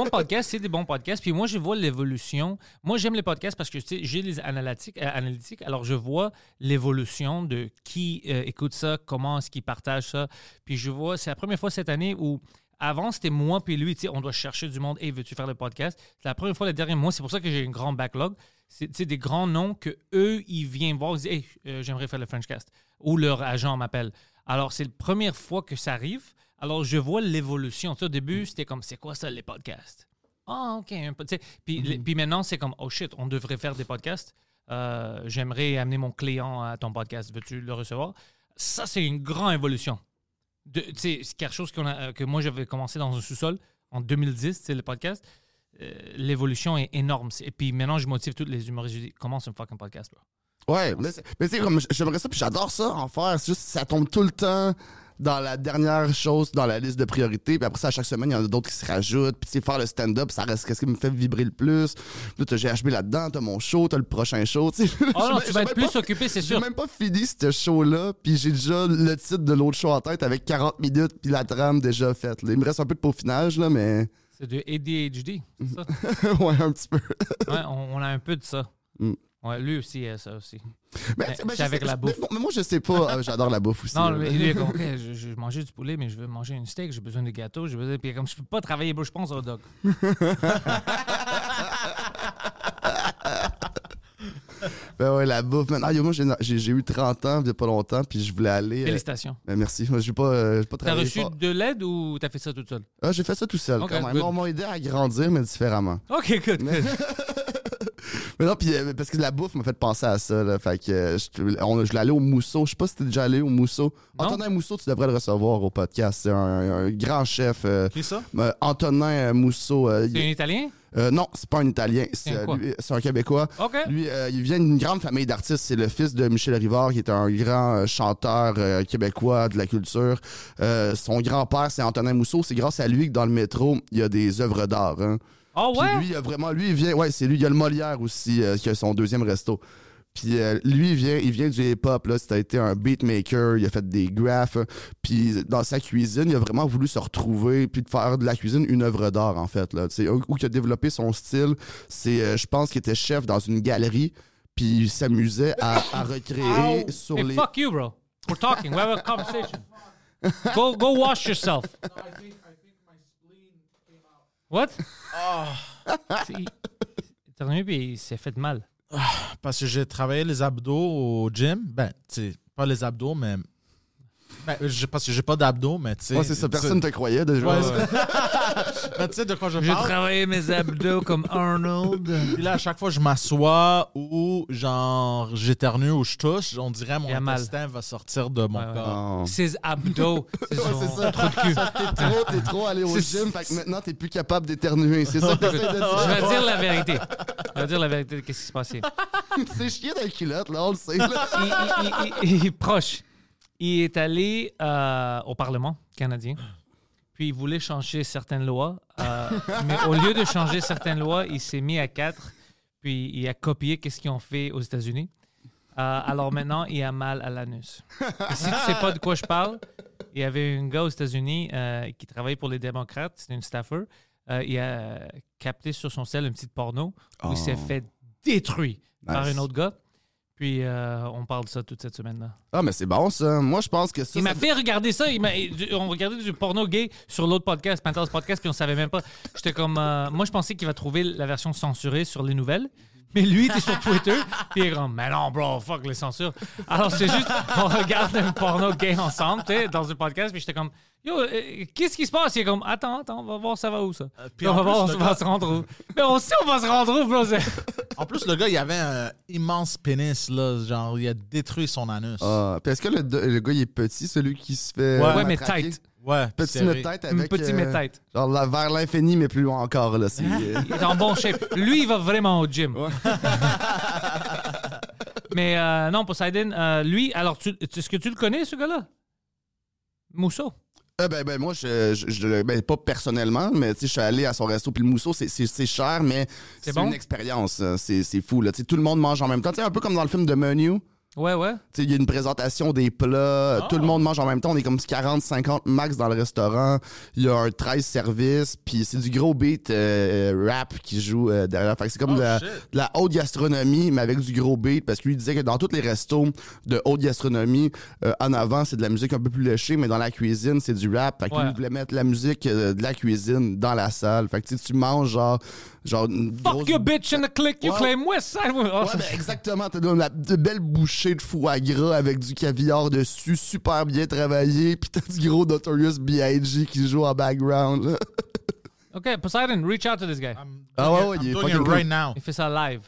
bons podcasts, Puis moi, je vois l'évolution. Moi, j'aime les podcasts parce que j'ai les analytiques, alors je vois l'évolution de qui écoute ça, comment est-ce qu'ils partagent ça. Puis je vois, c'est la première fois cette année où... Avant, c'était moi puis lui, on doit chercher du monde. Hey, veux-tu faire le podcast? C'est la première fois, le dernier mois, c'est pour ça que j'ai un grand backlog. C'est des grands noms que eux ils viennent voir, ils disent hey, j'aimerais faire le Frenchcast. Ou leur agent m'appelle. Alors, c'est la première fois que ça arrive. Alors, je vois l'évolution. T'sais, au début, c'était comme c'est quoi ça, les podcasts? Ah, OK. Puis maintenant, c'est comme oh shit, on devrait faire des podcasts. J'aimerais amener mon client à ton podcast. Veux-tu le recevoir? Ça, c'est une grande évolution. C'est quelque chose que moi, j'avais commencé dans un sous-sol en 2010, le podcast. L'évolution est énorme. Et puis maintenant, je motive tous les humoristes. Je dis, commence un fucking podcast, bro. Ouais, mais c'est comme, j'aimerais ça, puis j'adore ça en faire. C'est juste ça tombe tout le temps dans la dernière chose, dans la liste de priorités. Puis après ça, à chaque semaine, il y en a d'autres qui se rajoutent. Puis faire le stand-up, ça reste ce qui me fait vibrer le plus. Puis t'as GHB là-dedans, t'as mon show, t'as le prochain show. T'sais. Oh non, tu vas être plus occupé, c'est sûr. J'ai même pas fini ce show-là, puis j'ai déjà le titre de l'autre show en tête avec 40 minutes, puis la trame déjà faite. Il me reste un peu de peaufinage, là, mais... C'est de ADHD, c'est ça? Ouais, un petit peu. Ouais, on a un peu de ça. Ouais, lui aussi, ça aussi. Mais c'est avec la bouffe. Mais moi, je sais pas. J'adore la bouffe aussi. Non, mais lui, il a compris. Je mangeais du poulet, mais je veux manger une steak. J'ai besoin de gâteau. Puis comme je peux pas travailler, je pense au dog. Ben ouais, la bouffe. Maintenant, moi, j'ai eu 30 ans il y a pas longtemps, puis je voulais aller. Félicitations. Ben merci. Moi, j'ai pas travaillé. T'as reçu de l'aide ou t'as fait ça toute seule? J'ai fait ça tout seul. Okay, quand même. Good. On m'a aidé à grandir, mais différemment. OK, good. Mais non, puis parce que la bouffe m'a fait penser à ça, là. Fait que je voulais aller au Mousseau. Je sais pas si t'es déjà allé au Mousseau. Antonin Mousseau, tu devrais le recevoir au podcast. C'est un grand chef. Qui est ça? Antonin Mousseau. C'est un Italien? Non, c'est pas un Italien. C'est un Québécois. Okay. Lui, il vient d'une grande famille d'artistes. C'est le fils de Michel Rivard, qui est un grand chanteur québécois de la culture. Son grand-père, c'est Antonin Mousseau. C'est grâce à lui que dans le métro, il y a des œuvres d'art. Hein. Ah oh, ouais? Puis lui, il a vraiment, il vient, ouais, c'est lui, il y a le Molière aussi, qui a son deuxième resto. Puis lui, il vient du hip-hop, là, ça a été un beatmaker, il a fait des graphes, puis dans sa cuisine, il a vraiment voulu se retrouver, puis de faire de la cuisine une œuvre d'art, en fait, là, tu sais, où il a développé son style, c'est, je pense qu'il était chef dans une galerie, puis il s'amusait à recréer sur hey, les... fuck you, bro. We're talking, we have a conversation. Go wash yourself. What? T'as revenu puis il s'est fait mal. Parce que j'ai travaillé les abdos au gym. Ben, tu sais, pas les abdos, mais... Ben, parce que j'ai pas d'abdos, mais tu sais... Ouais, c'est ça, personne te croyait déjà. Ouais, mais tu sais de quoi je parle? J'ai travaillé mes abdos comme Arnold. Puis là, à chaque fois, je m'assois ou genre j'éternue ou je touche, on dirait mon intestin va sortir de mon corps. Oh. Ses abdos, c'est ça. Trop de cul. T'es trop allé au gym, fait que maintenant, t'es plus capable d'éternuer. C'est ça que t'essaies de dire. Je vais dire la vérité. De qu'est-ce qui se passait. C'est chier dans la culotte, là, on le sait. Il est proche. Il est allé au Parlement canadien, puis il voulait changer certaines lois. Mais au lieu de changer certaines lois, il s'est mis à 4, puis il a copié ce qu'ils ont fait aux États-Unis. Alors maintenant, il a mal à l'anus. Et si tu ne sais pas de quoi je parle, il y avait un gars aux États-Unis qui travaillait pour les démocrates, c'était une staffer. Il a capté sur son cell une petite porno où il s'est fait détruire par un autre gars. Puis on parle de ça toute cette semaine-là. Ah, mais c'est bon, ça. Moi, je pense que ça... Il m'a fait regarder ça. On regardait du porno gay sur l'autre podcast, Pantelis Podcast, puis on savait même pas. J'étais comme... Moi, je pensais qu'il va trouver la version censurée sur les nouvelles. Mais lui, il était sur Twitter, puis il est comme « Mais non, bro, fuck les censures. » Alors, c'est juste, on regarde un porno gay ensemble, tu sais, dans un podcast, puis j'étais comme « Yo, qu'est-ce qui se passe? » Il est comme « Attends, on va voir ça va où, ça. » Puis on va voir, on va se rendre où. Mais on sait, on va se rendre où, bro. En plus, le gars, il avait un immense pénis, là, genre, il a détruit son anus. Puis est-ce que le gars, il est petit, celui qui se fait... Ouais, mais tight. Ouais, petit mais tête avec genre là, vers l'infini mais plus loin encore là, c'est... Il est en bon shape. Lui il va vraiment au gym. Ouais. Mais non, Poseidon, lui, alors est-ce que tu le connais ce gars-là? Mousseau. Ben moi je pas personnellement, mais tu sais, je suis allé à son resto, puis le Mousseau c'est cher, mais c'est bon? Une expérience, c'est fou là, tu sais, tout le monde mange en même temps, tu sais, un peu comme dans le film de Menu. Ouais. Tu sais, il y a une présentation des plats, Tout le monde mange en même temps, on est comme 40 50 max dans le restaurant. Il y a un 13 services, puis c'est du gros beat rap qui joue derrière. Fait que c'est comme de la haute gastronomie mais avec du gros beat, parce que lui il disait que dans tous les restos de haute gastronomie en avant, c'est de la musique un peu plus léchée, mais dans la cuisine, c'est du rap. Fait que lui il voulait mettre la musique de la cuisine dans la salle. Fait que tu manges genre une fuck grosse... your bitch in the click, you claim West Side. Ouais, ben exactement, t'as de belles bouchées de foie gras avec du caviar dessus, super bien travaillé, pis t'as du gros Notorious B.I.G. qui joue en background, là. OK, Poseidon, reach out to this guy. Il est fucking right now. Il fait ça live.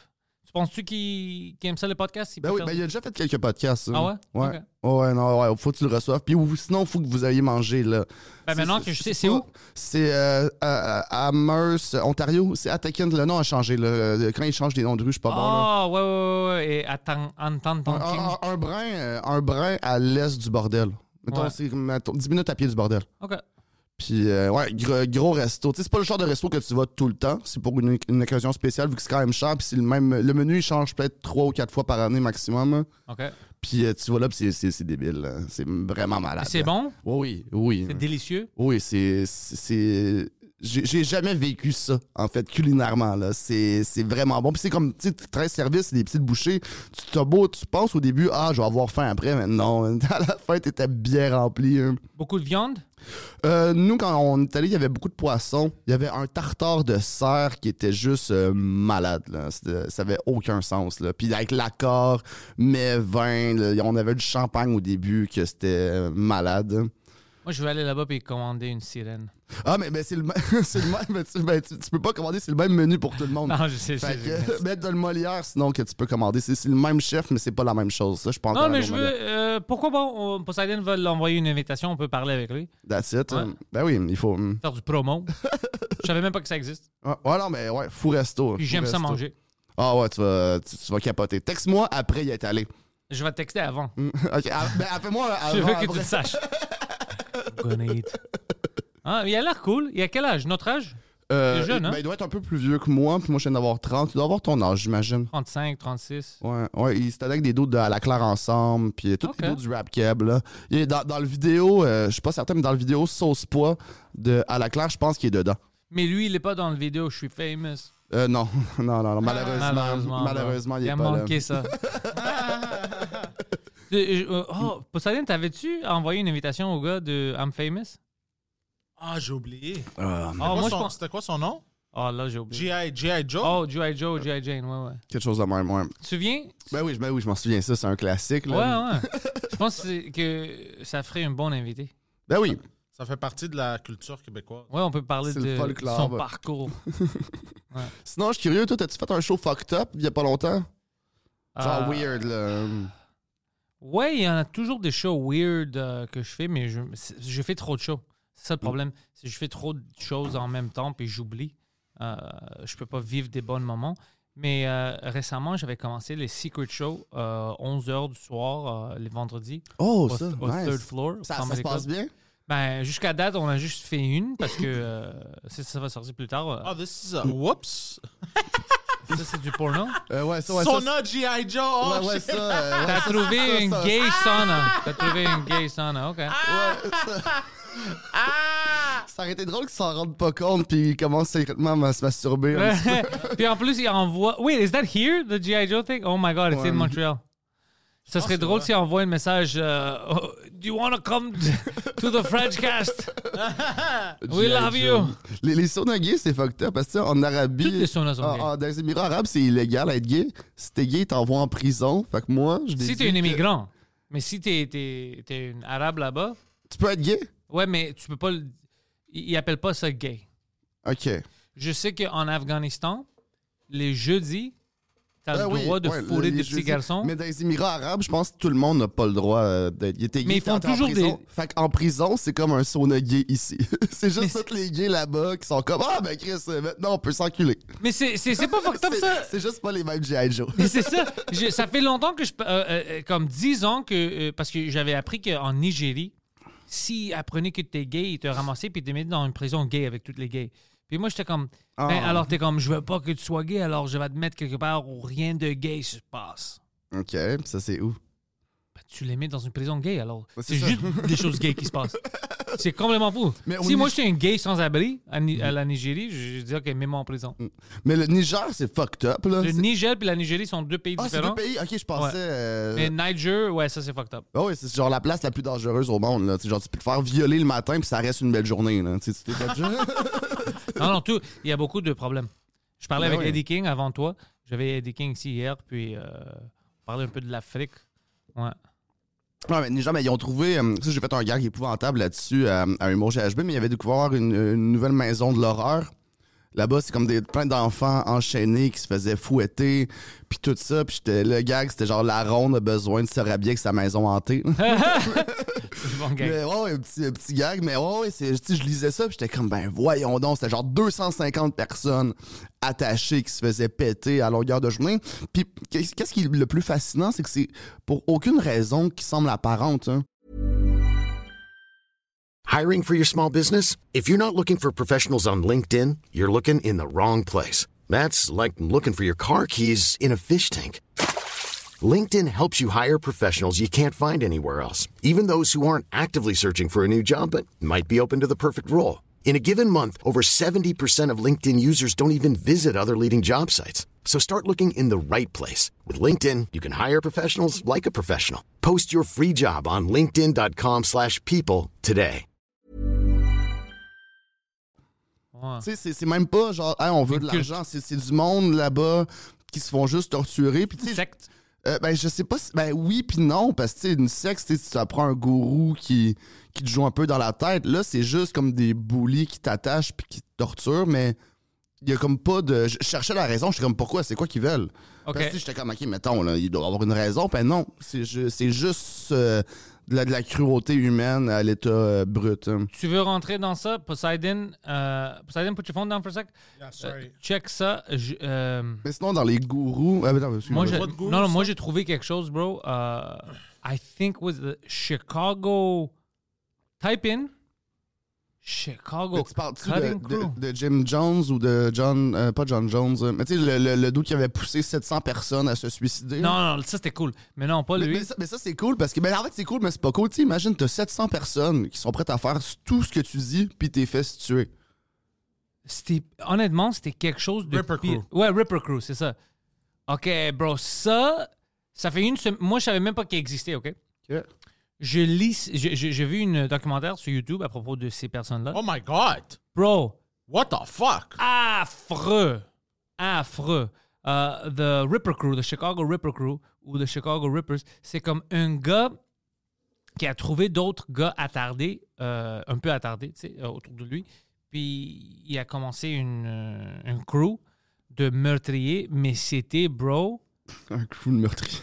Tu penses-tu qu'il aime ça, les podcasts? Il a déjà fait quelques podcasts. Ah ouais? Ouais. Okay. Faut que tu le reçoives. Puis sinon, faut que vous ayez mangé, là. Ben maintenant que je sais, c'est où? C'est à Amherst, Ontario. C'est Attican. Le nom a changé, là. Quand ils changent des noms de rue, je suis pas bon, là. Ouais. Et un brin à l'est du bordel. Mettons, c'est 10 minutes à pied du bordel. OK. Puis, gros resto. Tu sais, c'est pas le genre de resto que tu vas tout le temps. C'est pour une occasion spéciale, vu que c'est quand même cher. Puis, c'est le même. Le menu, il change peut-être 3 ou 4 fois par année maximum. OK. Puis, tu vois là, puis c'est débile. Là. C'est vraiment malade. Et c'est bon? Oui. C'est délicieux? Oui, c'est... J'ai jamais vécu ça, en fait, culinairement, là. C'est vraiment bon. Puis c'est comme, tu sais, 13 services, des petites bouchées. Tu penses au début, je vais avoir faim après, mais non. À la fin, t'étais bien rempli. Hein. Beaucoup de viande? Nous, quand on est allé, il y avait beaucoup de poissons. Il y avait un tartare de cerf qui était juste malade, là. Ça avait aucun sens, là. Puis avec l'accord, mais vin, là, on avait du champagne au début, que c'était malade. Moi, je vais aller là-bas et commander une sirène. Ah, mais c'est le même. Tu peux pas commander, c'est le même menu pour tout le monde. Non, je sais. Mettre de le Molière, sinon, que tu peux commander. C'est le même chef, mais c'est pas la même chose. Ça, je pense. Non, mais je veux. Pourquoi pas? Poseidon va l'envoyer une invitation, on peut parler avec lui. That's it. Ouais. Ben oui, il faut. Faire du promo. Je savais même pas que ça existe. Ouais, non, mais ouais, fou resto. Puis j'aime resto. Ça manger. Ah ouais, tu vas capoter. Texte-moi après y être allé. Je vais te texter avant. OK, ben appelle-moi avant. Je veux que tu le saches. Il a l'air cool. Il a quel âge? Notre âge? Il est jeune, hein? Il doit être un peu plus vieux que moi. Puis moi, je viens d'avoir 30. Il doit avoir ton âge, j'imagine. 35, 36. Ouais. Il s'était avec des dos de à la claire ensemble. Puis tous les dos du rap keb, là. Il est dans le vidéo, je suis pas certain, mais dans le vidéo Sauce Pois de à la claire, je pense qu'il est dedans. Mais lui, il est pas dans le vidéo Je suis famous. Non. Malheureusement, il est pas là. Il a manqué ça. Poseidon, t'avais-tu envoyé une invitation au gars de I'm Famous? J'ai oublié. C'était quoi son nom? Là, j'ai oublié. G.I. Joe? G.I. Joe, G.I. Jane, ouais. Quelque chose de même, ouais. Tu te souviens? Ben oui, je m'en souviens, ça, c'est un classique, là. Ouais. Je pense que ça ferait une bonne invitée. Ben oui. Ça fait partie de la culture québécoise. Ouais, on peut parler de son parcours. Ouais. Sinon, je suis curieux, toi, t'as-tu fait un show fucked up il y a pas longtemps? Genre weird, là. Ouais, il y en a toujours des shows weird que je fais, mais je fais trop de shows. C'est ça le problème. C'est que je fais trop de choses en même temps, puis j'oublie. Je peux pas vivre des bons moments. Mais récemment, j'avais commencé les Secret Shows 11h du soir, les vendredis. Au third floor. Ça se passe bien? Ben, jusqu'à date, on a juste fait une, parce que ça va sortir plus tard. Whoops! Ça, c'est du porno? Ouais, Sona G.I. Joe! T'as trouvé une gay sauna. T'as trouvé une gay sauna, OK. Ça aurait été drôle qu'ils s'en rendent pas compte puis ils commencent secrètement à se masturber. Puis en plus, ils envoient... Wait, is that here, the G.I. Joe thing? Oh my God, it's in Montreal. Ça serait drôle s'ils envoient un message do you want to come to the French cast? We love you. Les saunas gays, c'est fucked up parce que en Arabie, toutes les saunas sont gays. Dans les Émirats arabes, c'est illégal être gay. Si t'es gay, t'envoies en prison. Fait que moi, si t'es un immigrant, mais si t'es une arabe là-bas, tu peux être gay. Ouais, mais tu peux pas. Ils appellent pas ça gay. OK. Je sais qu'en Afghanistan, les jeudis, t'as le droit de fourrer des petits garçons. Mais dans les Émirats arabes, je pense que tout le monde n'a pas le droit d'être gay. Mais ils font toujours des... Fait qu'en prison, c'est comme un sauna gay ici. C'est juste tous les gays là-bas qui sont comme « Ah, ben Chris, maintenant on peut s'enculer. » Mais c'est pas fucked up, ça. C'est juste pas les mêmes G.I. Joe. Mais c'est ça. Ça fait longtemps que je... comme 10 ans que... parce que j'avais appris qu'en Nigérie, s'il apprenait que t'es gay, il te ramassait puis il te mettait dans une prison gay avec toutes les gays. Puis moi, j'étais comme... Oh. Ben, alors, t'es comme, je veux pas que tu sois gay, alors je vais te mettre quelque part où rien de gay se passe. OK, puis ça, c'est où? Ben, tu les mets dans une prison gay, alors. Ouais, c'est juste des choses gays qui se passent. C'est complètement fou. Si moi, j'étais un gay sans-abri à la Nigérie, je dirais que mets-moi en prison. Mais le Niger, c'est fucked up, là. Le Niger puis la Nigérie sont deux pays différents. Ah, c'est deux pays? OK, je pensais... Ouais. Mais Niger, ouais, ça, c'est fucked up. Ah oui, c'est genre la place la plus dangereuse au monde, là. T'sais, genre, tu peux te faire violer le matin puis ça reste une belle journée, là. Tu t'es pas déjà... Non, tout. Il y a beaucoup de problèmes. Je parlais avec Eddie King avant toi. J'avais Eddie King ici hier, puis on parlait un peu de l'Afrique. Ouais. Non, mais les gens, ils ont trouvé. Ça, j'ai fait un gag épouvantable là-dessus à Humour GHB, mais ils avaient découvert une nouvelle maison de l'horreur. Là-bas, c'est comme plein d'enfants enchaînés qui se faisaient fouetter, puis tout ça. Puis le gag, c'était genre la ronde a besoin de se rhabiller avec sa maison hantée. C'est bon gag. Mais, un petit gag, mais je lisais ça, puis j'étais comme, ben voyons donc, c'était genre 250 personnes attachées qui se faisaient péter à longueur de journée. Puis qu'est-ce qui est le plus fascinant, c'est que c'est pour aucune raison qui semble apparente, hein. Hiring for your small business? If you're not looking for professionals on LinkedIn, you're looking in the wrong place. That's like looking for your car keys in a fish tank. LinkedIn helps you hire professionals you can't find anywhere else, even those who aren't actively searching for a new job but might be open to the perfect role. In a given month, over 70% of LinkedIn users don't even visit other leading job sites. So start looking in the right place. With LinkedIn, you can hire professionals like a professional. Post your free job on linkedin.com/people today. Ouais. Tu sais, c'est même pas genre, hey, on veut de l'argent, c'est du monde là-bas qui se font juste torturer. Puis, une secte? Je sais pas, oui puis non, parce que une secte, tu apprends un gourou qui te joue un peu dans la tête. Là, c'est juste comme des bullies qui t'attachent puis qui te torturent, mais il y a comme pas de. Je cherchais la raison, j'étais comme, pourquoi, c'est quoi qu'ils veulent? Okay. Parce que j'étais comme, ok, mettons, là, il doit avoir une raison. Ben non, c'est juste. De la cruauté humaine à l'état brut. Hein. Tu veux rentrer dans ça? Poseidon, put your phone down for a sec. Yeah, sorry. Check ça. Mais sinon, dans les gourous... moi, j'ai trouvé quelque chose, bro. I think was the Chicago... Type in. Chicago. Tu parles-tu de Jim Jones ou de John... pas John Jones. Mais tu sais, le dude qui avait poussé 700 personnes à se suicider. Non, ça, c'était cool. Mais non, pas lui. Mais ça, c'est cool parce que... en fait, c'est cool, mais c'est pas cool. Tu sais, imagine, t'as 700 personnes qui sont prêtes à faire tout ce que tu dis puis t'es fait se tuer. Honnêtement, c'était quelque chose de... Ripper Crew. Ouais, Ripper Crew, c'est ça. OK, bro, ça fait une semaine... Moi, je savais même pas qu'il existait, OK? OK. J'ai vu une documentaire sur YouTube à propos de ces personnes-là. Oh my God! Bro! What the fuck? Affreux! The Ripper Crew, the Chicago Ripper Crew, ou the Chicago Rippers, c'est comme un gars qui a trouvé d'autres gars attardés, un peu attardés, tu sais, autour de lui. Puis il a commencé une crew de meurtriers, mais c'était, bro... Un crew de meurtriers.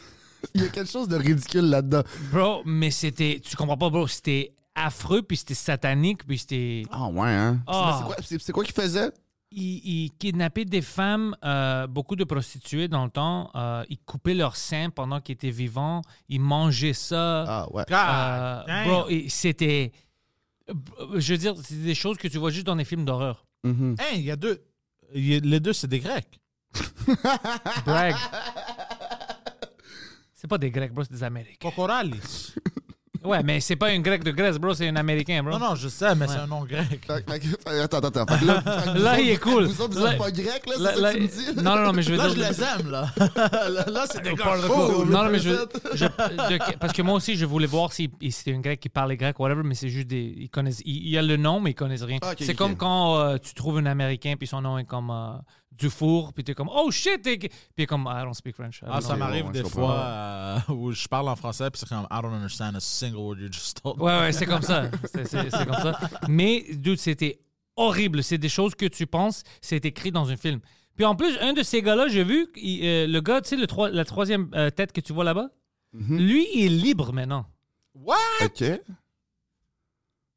Il y a quelque chose de ridicule là-dedans. Bro, mais c'était... Tu comprends pas, bro. C'était affreux, puis c'était satanique, puis c'était... Ah ouais, hein? Oh. C'est quoi qu'il faisait? Il kidnappait des femmes, beaucoup de prostituées dans le temps. Il coupait leurs seins pendant qu'ils étaient vivants. Il mangeait ça. Ah ouais. Bro, c'était... Je veux dire, c'est des choses que tu vois juste dans les films d'horreur. Mm-hmm. Hey, il y a deux... Les deux, c'est des Grecs. Blague. C'est pas des Grecs, bro, c'est des Américains. Kokoralis. Ouais, mais c'est pas un Grec de Grèce, bro, c'est un Américain, bro. Non, je sais, mais c'est un nom grec. Attends. Là, il est cool. Vous êtes pas grec, là, c'est ça que tu me dis? Non, mais je veux dire... Là, je les aime, là. Là, c'est des gars fous. Non, mais je... Parce que moi aussi, je voulais voir si c'était un Grec qui parlait grec ou whatever, mais c'est juste des... Ils connaissent... Il y a le nom, mais ils connaissent rien. C'est comme quand tu trouves un Américain, puis son nom est comme... Dufour, puis t'es comme, oh shit! Puis comme, I don't speak French. Ça m'arrive des fois où je parle en français, puis c'est comme, I don't understand a single word you just told. Ouais, c'est comme ça. C'est comme ça. Mais, dude, c'était horrible. C'est des choses que tu penses, c'est écrit dans un film. Puis en plus, un de ces gars-là, j'ai vu, le gars, tu sais, la troisième tête que tu vois là-bas, lui, il est libre maintenant. What? OK.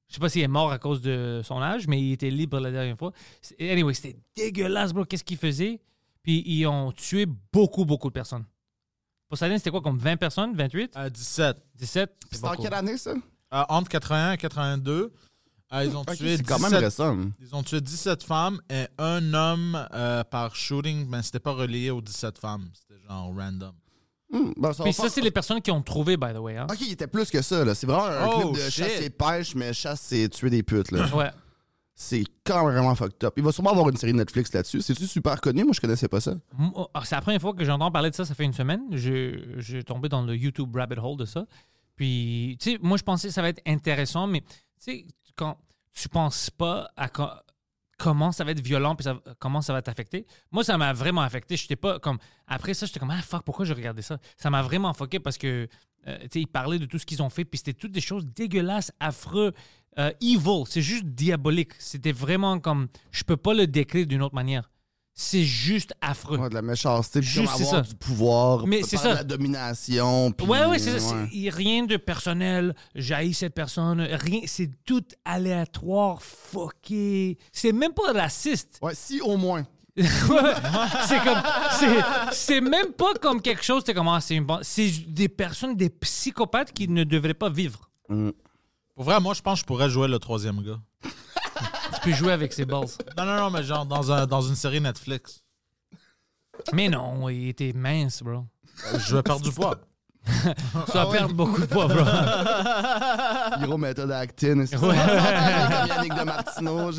Je sais pas s'il est mort à cause de son âge, mais il était libre la dernière fois. Anyway, c'était dégueulasse, bro. Qu'est-ce qu'il faisait? Puis ils ont tué beaucoup, beaucoup de personnes. Pour Saline, c'était quoi, comme 20 personnes, 28? 17. 17. C'était en quelle année, ça? Entre 81 et 82. Ils ont tué 17 femmes et un homme par shooting, mais c'était pas relié aux 17 femmes. C'était genre random. Ben, puis ça, c'est les personnes qui ont trouvé, by the way. Hein? OK, il était plus que ça. Là. C'est vraiment un clip de chasse et pêche, mais chasse, c'est tuer des putes. Là. Ouais. C'est carrément fucked up. Il va sûrement avoir une série Netflix là-dessus. C'est-tu super connu? Moi, je connaissais pas ça. C'est la première fois que j'entends parler de ça. Ça fait une semaine. J'ai tombé dans le YouTube rabbit hole de ça. Puis, tu sais, moi, je pensais que ça va être intéressant, mais tu sais, quand tu penses pas à comment ça va être violent puis comment ça va t'affecter. Moi, ça m'a vraiment affecté. J'étais pas comme... Après ça, j'étais comme, ah, fuck, pourquoi j'ai regardé ça? Ça m'a vraiment fucké parce que, tu sais, ils parlaient de tout ce qu'ils ont fait puis c'était toutes des choses dégueulasses, affreux, evil. C'est juste diabolique. C'était vraiment comme... Je peux pas le décrire d'une autre manière. C'est juste affreux. Ouais, de la méchanceté, puis juste, avoir du pouvoir, mais c'est ça. De la domination. Puis, ouais, c'est ça. C'est rien de personnel, j'haïs cette personne, rien, c'est tout aléatoire, fucké. C'est même pas raciste. Ouais, si au moins. C'est comme, c'est même pas comme quelque chose, c'est comme, c'est des personnes, des psychopathes qui ne devraient pas vivre. Pour vrai, moi, je pense que je pourrais jouer le troisième gars. Tu peux jouer avec ses balles. Non, mais genre dans une série Netflix. Mais non, il était mince, bro. Je vais perdre du poids. Tu vas perdre beaucoup de poids, bro. Gros méthode actine. Ouais. Yannick de Martineau.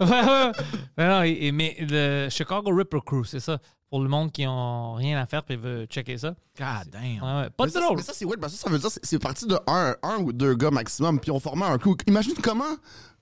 Ouais. Mais le Chicago Ripper Crew, c'est ça. Pour le monde qui n'a rien à faire et veut checker ça. God damn. Ouais. Pas mais de drôle. Mais ça, c'est weird. Parce que ça veut dire que c'est parti de un ou deux gars maximum. Puis on formait un crew. Imagine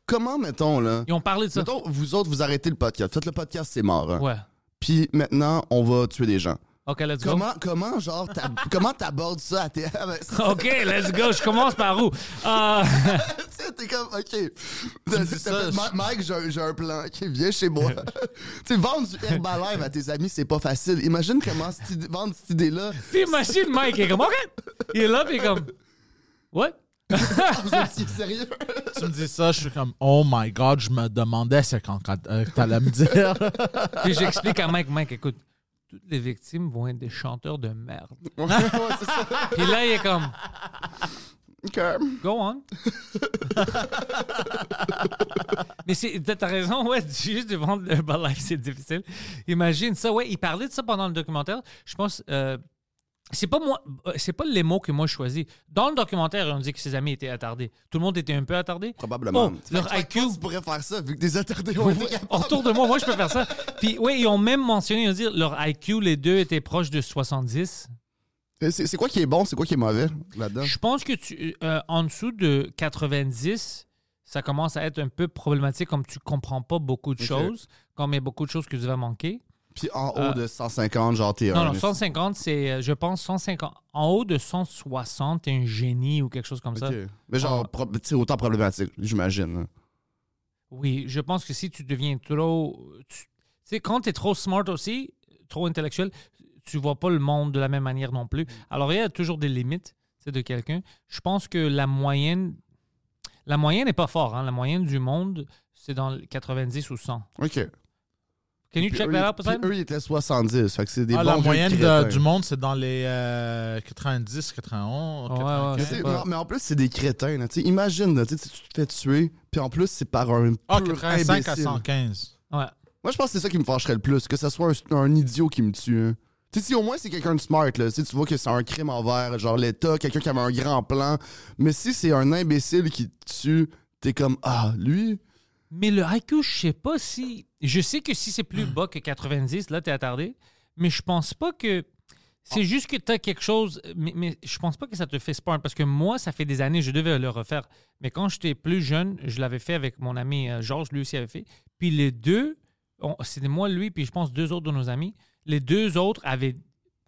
comment... mettons, là... Ils ont parlé de ça. Mettons, vous autres, vous arrêtez le podcast. Faites le podcast, c'est mort. Hein. Ouais. Puis maintenant, on va tuer des gens. OK, let's go. Comment genre, comment t'abordes ça à tes... OK, let's go. Je commence par où? Tu sais, t'es comme, OK. Mike, j'ai un plan. OK, viens chez moi. Tu sais, vendre du Herbalife à tes amis, c'est pas facile. Imagine comment vendre cette idée-là. Puis imagine Mike, il est comme, OK. Il est là, puis il est comme, what? Sérieux? Tu me dis ça, je suis comme oh my god, je me demandais c'est quand t'allais me dire. Puis j'explique à Mike, écoute, toutes les victimes vont être des chanteurs de merde. Ouais, c'est ça. Puis là il est comme okay. Go on. Mais t'as raison, ouais, juste de vendre le balai, c'est difficile. Imagine ça, ouais, il parlait de ça pendant le documentaire. Je pense c'est pas les mots que moi je choisis. Dans le documentaire, on dit que ses amis étaient attardés. Tout le monde était un peu attardé. Probablement. Oh, leur IQ. Tu pourrais faire ça vu que des attardés ont été capables. Autour de moi, je peux faire ça. Puis oui, ils ont même mentionné, ils ont dit leur IQ, les deux étaient proches de 70. C'est quoi qui est bon, c'est quoi qui est mauvais là-dedans? Je pense que en dessous de 90, ça commence à être un peu problématique comme tu comprends pas beaucoup de choses, comme il y a beaucoup de choses que tu vas manquer. Puis en haut de 150, genre t'es... Non, 150, c'est... Je pense 150... En haut de 160, t'es un génie ou quelque chose comme ça. Mais genre, c'est autant problématique, j'imagine. Oui, je pense que si tu deviens trop... Tu sais, quand t'es trop smart aussi, trop intellectuel, tu vois pas le monde de la même manière non plus. Alors, il y a toujours des limites de quelqu'un. Je pense que la moyenne... La moyenne n'est pas forte, hein. La moyenne du monde, c'est dans 90 ou 100. OK. Can you check that out, peut-être? Eux, ils étaient 70. Fait que c'est des bons. La moyenne du monde, c'est dans les 90, 91, 95. Mais en plus, c'est des crétins. Là. Imagine, là, tu te fais tuer, puis en plus, c'est par un pur 85 imbécile. À 115. Ouais. Moi, je pense que c'est ça qui me fâcherait le plus, que ce soit un idiot qui me tue. Hein. Tu sais, si au moins, c'est quelqu'un de smart, là, tu vois que c'est un crime envers genre l'État, quelqu'un qui avait un grand plan. Mais si c'est un imbécile qui te tue, t'es comme, ah, lui... Mais le IQ, je sais pas si... Je sais que si c'est plus bas que 90, là, t'es attardé. Mais je pense pas que... C'est juste que t'as quelque chose... Mais je pense pas que ça te fait spawn. Parce que moi, ça fait des années, je devais le refaire. Mais quand j'étais plus jeune, je l'avais fait avec mon ami Georges, lui aussi avait fait. Puis les deux... C'était moi, lui, puis je pense deux autres de nos amis. Les deux autres avaient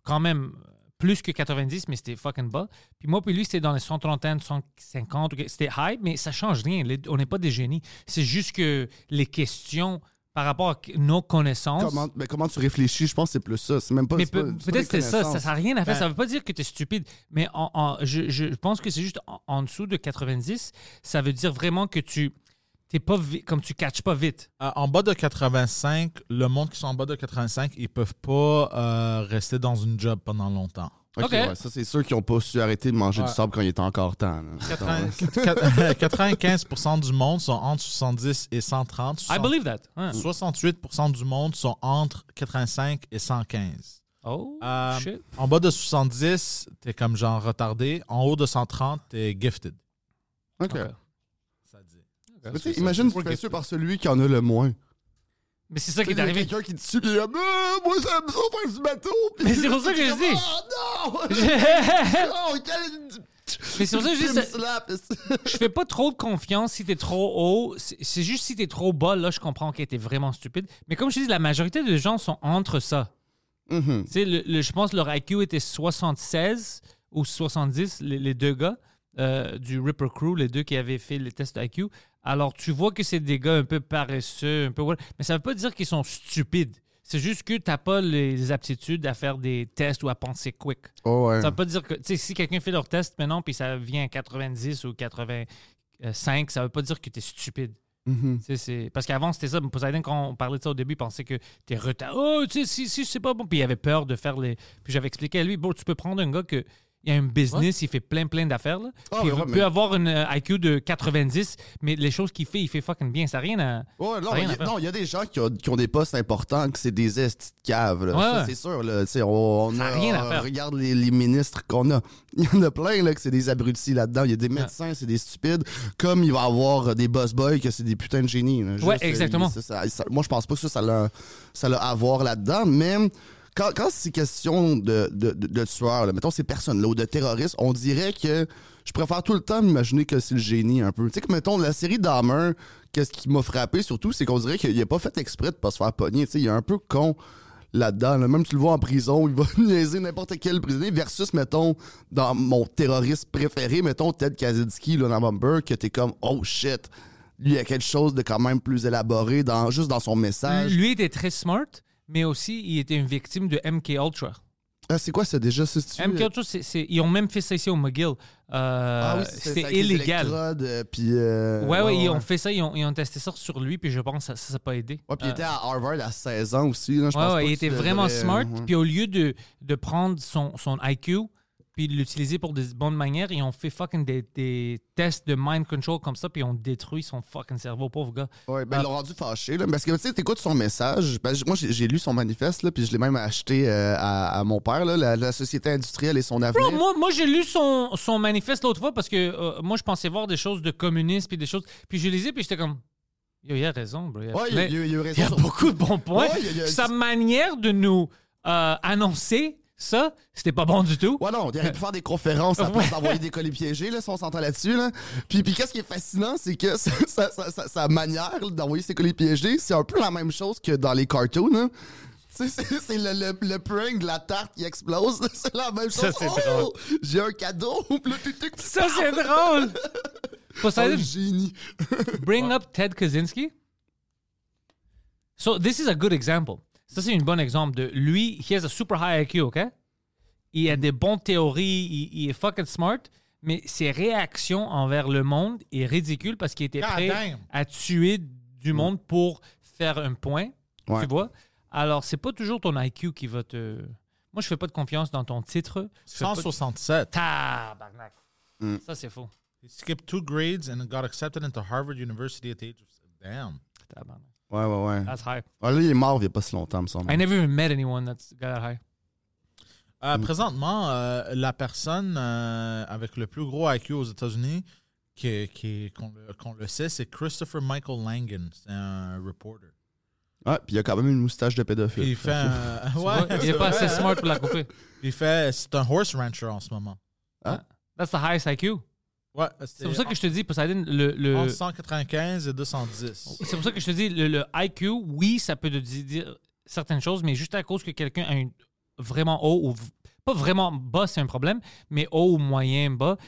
quand même plus que 90, mais c'était fucking bas. Puis moi, puis lui, c'était dans les 130, 150. C'était high, mais ça change rien. On n'est pas des génies. C'est juste que les questions... Par rapport à nos connaissances. Comment tu réfléchis? Je pense que c'est plus ça. C'est même pas... Peut-être que c'est ça. Ça n'a rien à faire. Ça ne veut pas dire que tu es stupide. Mais je pense que c'est juste en dessous de 90. Ça veut dire vraiment que tu t'es pas comme tu catches pas vite. En bas de 85, le monde qui sont en bas de 85, ils peuvent pas rester dans une job pendant longtemps. OK. Ouais, ça, c'est sûr qu'ils n'ont pas su arrêter de manger du sable quand il était encore temps. 95% du monde sont entre 70 et 130. I believe that. Yeah. 68% du monde sont entre 85 et 115. Oh, shit. En bas de 70, t'es comme genre retardé. En haut de 130, t'es gifted. OK. Ça dit. Okay. Mais imagine tu fais sûr par celui qui en a le moins. Mais c'est ça qui est arrivé. Quelqu'un qui te suit, puis moi, ça me sauve avec du bateau. Mais c'est pour ça que je dis. Oh non! Mais c'est pour ça que je dis. Je fais pas trop de confiance si t'es trop haut. C'est juste si t'es trop bas, là, je comprends qu'elle était vraiment stupide. Mais comme je te dis, la majorité des gens sont entre ça. Mm-hmm. Tu sais, je pense que leur IQ était 76 ou 70, les deux gars du Ripper Crew, les deux qui avaient fait les tests d'IQ. Alors, tu vois que c'est des gars un peu paresseux, un peu... Mais ça ne veut pas dire qu'ils sont stupides. C'est juste que tu n'as pas les aptitudes à faire des tests ou à penser quick. Oh ouais. Ça ne veut pas dire que... Tu sais, si quelqu'un fait leur test maintenant puis ça vient à 90 ou 85, ça ne veut pas dire que tu es stupide. Mm-hmm. C'est... Parce qu'avant, c'était ça. Poseidon, quand on parlait de ça au début, il pensait que tu es retardé. Oh, tu sais, si c'est pas bon. Puis il avait peur de faire les... Puis j'avais expliqué à lui, bon, tu peux prendre un gars que... Il y a un business, il fait plein d'affaires. Là. Ah, puis il peut avoir une IQ de 90, mais les choses qu'il fait, il fait fucking bien. Ça n'a rien à... Ouais, non, il y a des gens qui ont des postes importants, que c'est des estis de cave. Là. Ouais. Ça, c'est sûr. Là, ça n'a rien à faire. Regarde les ministres qu'on a. Il y en a plein là, que c'est des abrutis là-dedans. Il y a des médecins, c'est des stupides. Comme il va y avoir des boss boys que c'est des putains de génies. Là. Ouais, juste, exactement. Moi, je pense pas que ça l'a à voir là-dedans, même... Quand c'est question de tueur, là, mettons ces personnes-là, ou de terroristes, on dirait que je préfère tout le temps m'imaginer que c'est le génie un peu. Tu sais que, mettons, la série Dahmer, qu'est-ce qui m'a frappé surtout, c'est qu'on dirait qu'il n'a pas fait exprès de pas se faire pogner. Tu sais, il est un peu con là-dedans. Là. Même tu le vois en prison, il va niaiser n'importe quel prisonnier versus, mettons, dans mon terroriste préféré, mettons, Ted Kaczynski, là, dans Bumper, que t'es comme « Oh shit! » Lui, il y a quelque chose de quand même plus élaboré juste dans son message. Lui, il était très smart. Mais aussi, il était une victime de MK Ultra. Ah, c'est quoi ça déjà? MK Ultra, ils ont même fait ça ici au McGill. Ah oui, c'était illégal. Ouais, ils ont fait ça, ils ont testé ça sur lui, puis je pense que ça n'a pas aidé. Ouais, puis il était à Harvard à 16 ans aussi. Là, je pense pas il était vraiment smart. Puis au lieu de prendre son IQ, puis l'utiliser pour des bonnes manières, ils ont fait fucking des tests de mind control comme ça, puis ils ont détruit son fucking cerveau, pauvre gars. Ouais, ben ils l'ont rendu fâché, là, parce que tu sais, t'écoutes son message, ben, moi j'ai lu son manifeste, là, puis je l'ai même acheté à mon père, là, la société industrielle et son avenir. Bro, moi j'ai lu son manifeste l'autre fois, parce que moi je pensais voir des choses de communisme, puis des choses, puis je lisais, puis j'étais comme... Il a raison, bro. Il a beaucoup de bons points. Ouais, sa manière de nous annoncer... Ça, c'était pas bon du tout. Ouais, non, il aurait pu faire des conférences après d'envoyer des colis piégés, là, si on s'entend là-dessus. Là. Puis qu'est-ce qui est fascinant, c'est que sa manière d'envoyer ses colis piégés, c'est un peu la même chose que dans les cartoons. Hein. C'est le prank de la tarte qui explose. C'est la même chose. Ça, c'est drôle. J'ai un cadeau. Ça, c'est drôle. Poseidon, génie. Bring up Ted Kaczynski. So, this is a good example. Ça, c'est un bon exemple de lui, he has a super high IQ, OK? Il a des bonnes théories, il est fucking smart, mais ses réactions envers le monde est ridicule parce qu'il était prêt à tuer du monde pour faire un point, tu vois? Alors, c'est pas toujours ton IQ qui va te... Moi, je fais pas de confiance dans ton titre. 167. Tabarnak. Ça, c'est faux. He skipped 2 grades and got accepted into Harvard University at the age of... Damn. Tabarnak. Ouais. That's high. Ah, là, il est mort il n'y a pas si longtemps, me semble. I never even met anyone that's got that high. Présentement, la personne avec le plus gros IQ aux États-Unis, qu'on le sait, c'est Christopher Michael Langan. C'est un reporter. Ah, puis il a quand même une moustache de pédophile. Il fait il n'est pas assez smart pour la couper. C'est un horse rancher en ce moment. Ah. That's the highest IQ. Ouais, c'est pour ça que je te dis, Poseidon, entre 195 et 210. C'est pour ça que je te dis, le IQ, oui, ça peut te dire certaines choses, mais juste à cause que quelqu'un a vraiment haut, ou pas vraiment bas, c'est un problème, mais haut, moyen, bas,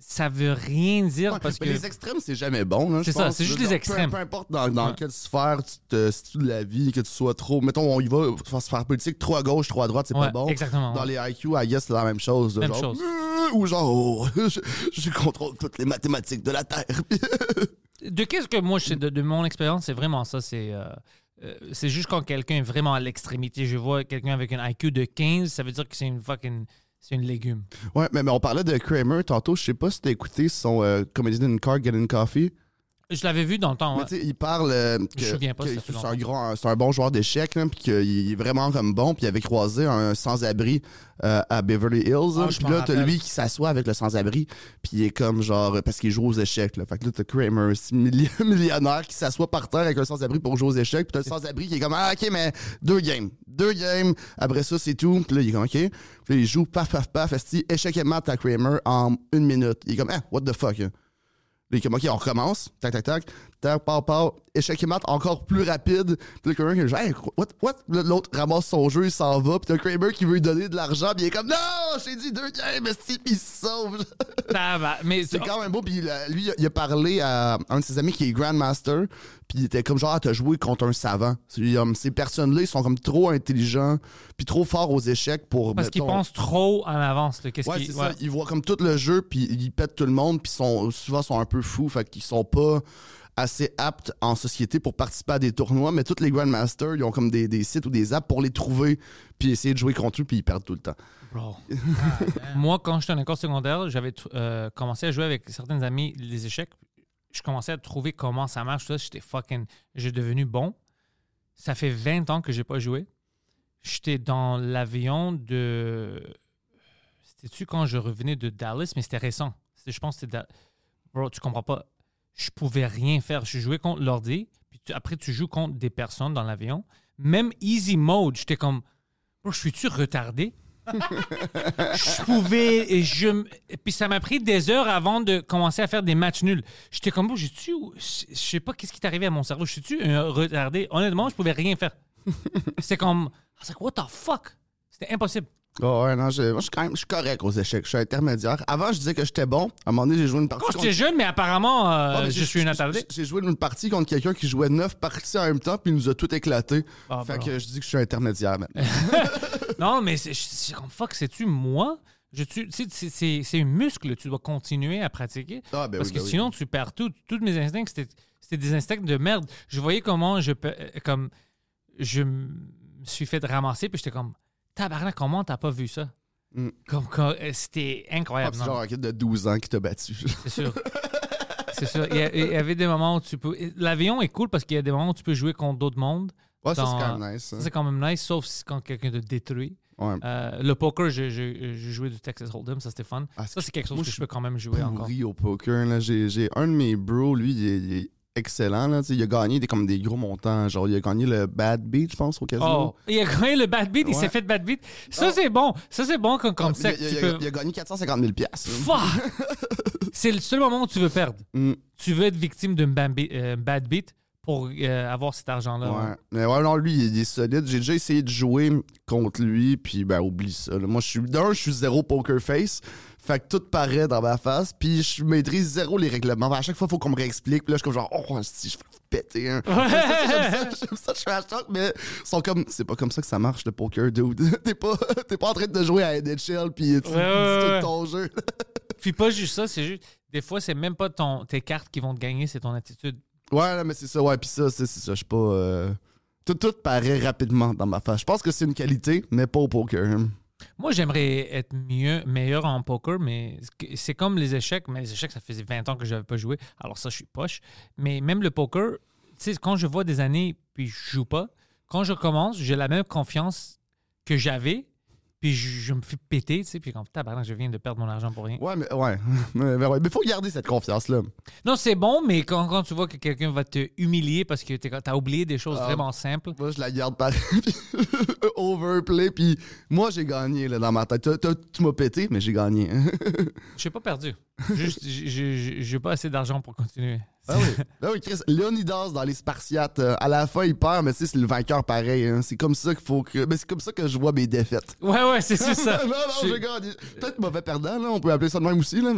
ça veut rien dire parce que... Les extrêmes, c'est jamais bon. Hein, je pense. C'est juste les extrêmes. Peu importe dans quelle sphère tu te situes de la vie, que tu sois trop... Mettons, on y va, sphère politique, trop à gauche, trop à droite, c'est pas bon. Exactement. Dans les IQ, I guess, c'est la même chose. Même genre, chose. Ou genre, je contrôle toutes les mathématiques de la Terre. De qu'est-ce que moi, de mon expérience, c'est vraiment ça. C'est juste quand quelqu'un est vraiment à l'extrémité. Je vois quelqu'un avec un IQ de 15, ça veut dire que c'est une fucking C'est une légume. Ouais, mais on parlait de Kramer tantôt. Je sais pas si t'as écouté son Comedy in Car, Getting Coffee. Je l'avais vu dans le temps. Mais tu sais, il parle. Je me souviens pas que c'est un bon joueur d'échecs, puis qu'il est vraiment comme bon. Puis il avait croisé un sans-abri à Beverly Hills. Ah, puis là, t'as lui qui s'assoit avec le sans-abri. Puis il est comme genre. Parce qu'il joue aux échecs. Là. Fait que là, t'as Kramer, millionnaire, qui s'assoit par terre avec un sans-abri pour jouer aux échecs. Puis t'as le sans-abri qui est comme ah, ok, mais deux games. Après ça, c'est tout. Puis là, il est comme ok. Puis là, il joue paf. Échec et mat à Kramer en 1 minute. Il est comme ah, what the fuck. Il est comme, OK, on recommence. Tac, part. Échec et mat, encore plus rapide. Puis le Kramer qui est what? L'autre ramasse son jeu, il s'en va. Puis le Kramer qui veut lui donner de l'argent. Puis il est comme, non, j'ai dit 2 games, puis il se sauve. Mais c'est quand même beau. Puis lui, il a parlé à un de ses amis qui est Grandmaster. Puis il était comme, genre, t'as joué contre un savant. Ces personnes-là, ils sont comme trop intelligents. Puis trop forts aux échecs pour. Parce qu'ils pensent trop en avance. C'est ça. Ils voient comme tout le jeu. Puis ils pètent tout le monde. Puis souvent, sont un peu fous. Fait qu'ils sont pas assez aptes en société pour participer à des tournois, mais tous les Grandmasters, ils ont comme des sites ou des apps pour les trouver, puis essayer de jouer contre eux, puis ils perdent tout le temps. Bro. Moi, quand j'étais en école secondaire, j'avais commencé à jouer avec certains amis les échecs. Je commençais à trouver comment ça marche. Tout ça, j'ai devenu bon. Ça fait 20 ans que j'ai pas joué. J'étais dans l'avion de... C'était-tu quand je revenais de Dallas? Mais c'était récent. Je pense que c'était... Bro, tu comprends pas. Je pouvais rien faire. Je jouais contre l'ordi. Puis après, tu joues contre des personnes dans l'avion. Même easy mode, j'étais comme... Bro, je suis-tu retardé? Je pouvais... Puis ça m'a pris des heures avant de commencer à faire des matchs nuls. J'étais comme... Je sais pas qu'est-ce qui t'est arrivé à mon cerveau. Je suis-tu retardé? Honnêtement, je pouvais rien faire. C'était comme... Like, what the fuck? C'était impossible. Oh ouais, non, moi, je suis correct aux échecs. Je suis intermédiaire. Avant, je disais que j'étais bon. À un moment donné, j'ai joué une partie. Quand j'étais jeune, mais apparemment, je suis une attardée. J'ai joué une partie contre quelqu'un qui jouait 9 parties en même temps, puis il nous a tout éclaté. Ah, fait que je dis que je suis intermédiaire maintenant. Non, mais c'est comme fuck, c'est-tu moi? C'est un muscle, tu dois continuer à pratiquer. Ah, ben parce que sinon, tu perds tout. Tous mes instincts, c'était des instincts de merde. Je voyais comment je me suis fait ramasser, puis j'étais comme. Tabarnak, comment t'as pas vu ça? Mm. C'était incroyable. C'est genre un kid de 12 ans qui t'a battu. C'est sûr. C'est sûr. Il y avait des moments où tu peux... L'avion est cool parce qu'il y a des moments où tu peux jouer contre d'autres mondes. Ouais, ça, c'est quand même nice. Hein. C'est quand même nice, sauf quand quelqu'un te détruit. Ouais. Le poker, j'ai joué du Texas Hold'em, ça c'était fun. Ça, c'est quelque chose que je peux quand même jouer encore. Je suis au poker. Là. J'ai un de mes bros, lui, il est excellent. Là. Il a gagné des gros montants. Genre, il a gagné le Bad Beat, je pense, au casino. Oh, il a gagné le Bad Beat, ouais. Il s'est fait Bad Beat. Ça, c'est bon. Ça, c'est bon comme ça. Il a gagné 450 000 $. C'est le seul moment où tu veux perdre. Mm. Tu veux être victime d'un Bad Beat pour avoir cet argent-là. Ouais. Mais ouais, non, lui, il est solide. J'ai déjà essayé de jouer contre lui, puis ben, oublie ça. Là. Moi, je suis zéro poker face. Fait que tout paraît dans ma face, puis je maîtrise zéro les règlements. À chaque fois, il faut qu'on me réexplique. Puis là, je suis comme genre, oh, si je vais vous péter. Hein. Ouais. J'aime ça, je fais à choc, mais sont comme, c'est pas comme ça que ça marche le poker, dude. T'es pas en train de jouer à NHL, puis tu dis tout ton jeu. Puis pas juste ça, c'est juste, des fois, c'est même pas tes cartes qui vont te gagner, c'est ton attitude. Ouais, mais c'est ça, ouais, puis ça, c'est ça, je suis pas... Tout paraît rapidement dans ma face. Je pense que c'est une qualité, mais pas au poker. Moi, j'aimerais être meilleur en poker, mais c'est comme les échecs. Mais les échecs, ça faisait 20 ans que je n'avais pas joué. Alors ça, je suis poche. Mais même le poker, tu sais, quand je vois des années puis je joue pas, quand je commence, j'ai la même confiance que j'avais. Puis je me fais péter, tu sais. Puis comme tabarnak, je viens de perdre mon argent pour rien. Ouais, mais il faut garder cette confiance-là. Non, c'est bon, mais quand tu vois que quelqu'un va te humilier parce que t'as oublié des choses vraiment simples. Moi, je la garde pareil. Overplay. Puis moi, j'ai gagné là, dans ma tête. Tu m'as pété, mais j'ai gagné. Je n'ai pas perdu. Juste, je n'ai pas assez d'argent pour continuer. Ah oui, Chris, Léonidas dans les Spartiates, à la fin il perd, mais tu sais, c'est le vainqueur pareil. Hein. C'est comme ça qu'il faut que. Mais c'est comme ça que je vois mes défaites. Ouais, c'est sûr ça. Non, je gagne. Peut-être mauvais perdant, là, on peut appeler ça de même aussi. Là.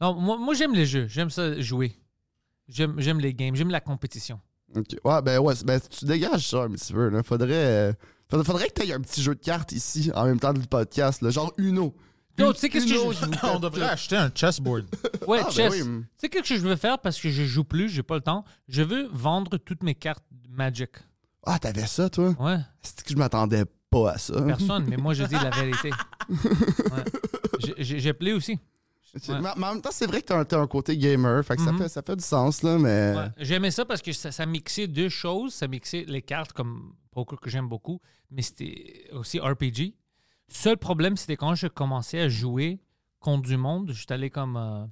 Non, moi j'aime les jeux, j'aime ça jouer. J'aime les games, j'aime la compétition. Okay. Ouais, tu dégages ça un petit peu. Là. Faudrait que tu aies un petit jeu de cartes ici, en même temps du podcast, là, genre Uno. Non, tu sais qu'est-ce que on devrait acheter un chessboard. Ouais, chess. Ben oui. Tu sais qu'est-ce que je veux faire parce que je joue plus, j'ai pas le temps. Je veux vendre toutes mes cartes Magic. Ah, t'avais ça, toi? Ouais. C'est que je m'attendais pas à ça. Personne, mais moi, je dis la vérité. Ouais. J'ai plaidé aussi. Ouais. Mais en même temps, c'est vrai que t'as un côté gamer, fait que ça fait du sens, là, mais... Ouais. J'aimais ça parce que ça mixait deux choses. Ça mixait les cartes, comme poker que j'aime beaucoup, mais c'était aussi RPG. Seul problème, c'était quand je commençais à jouer contre du monde, je suis allé comme...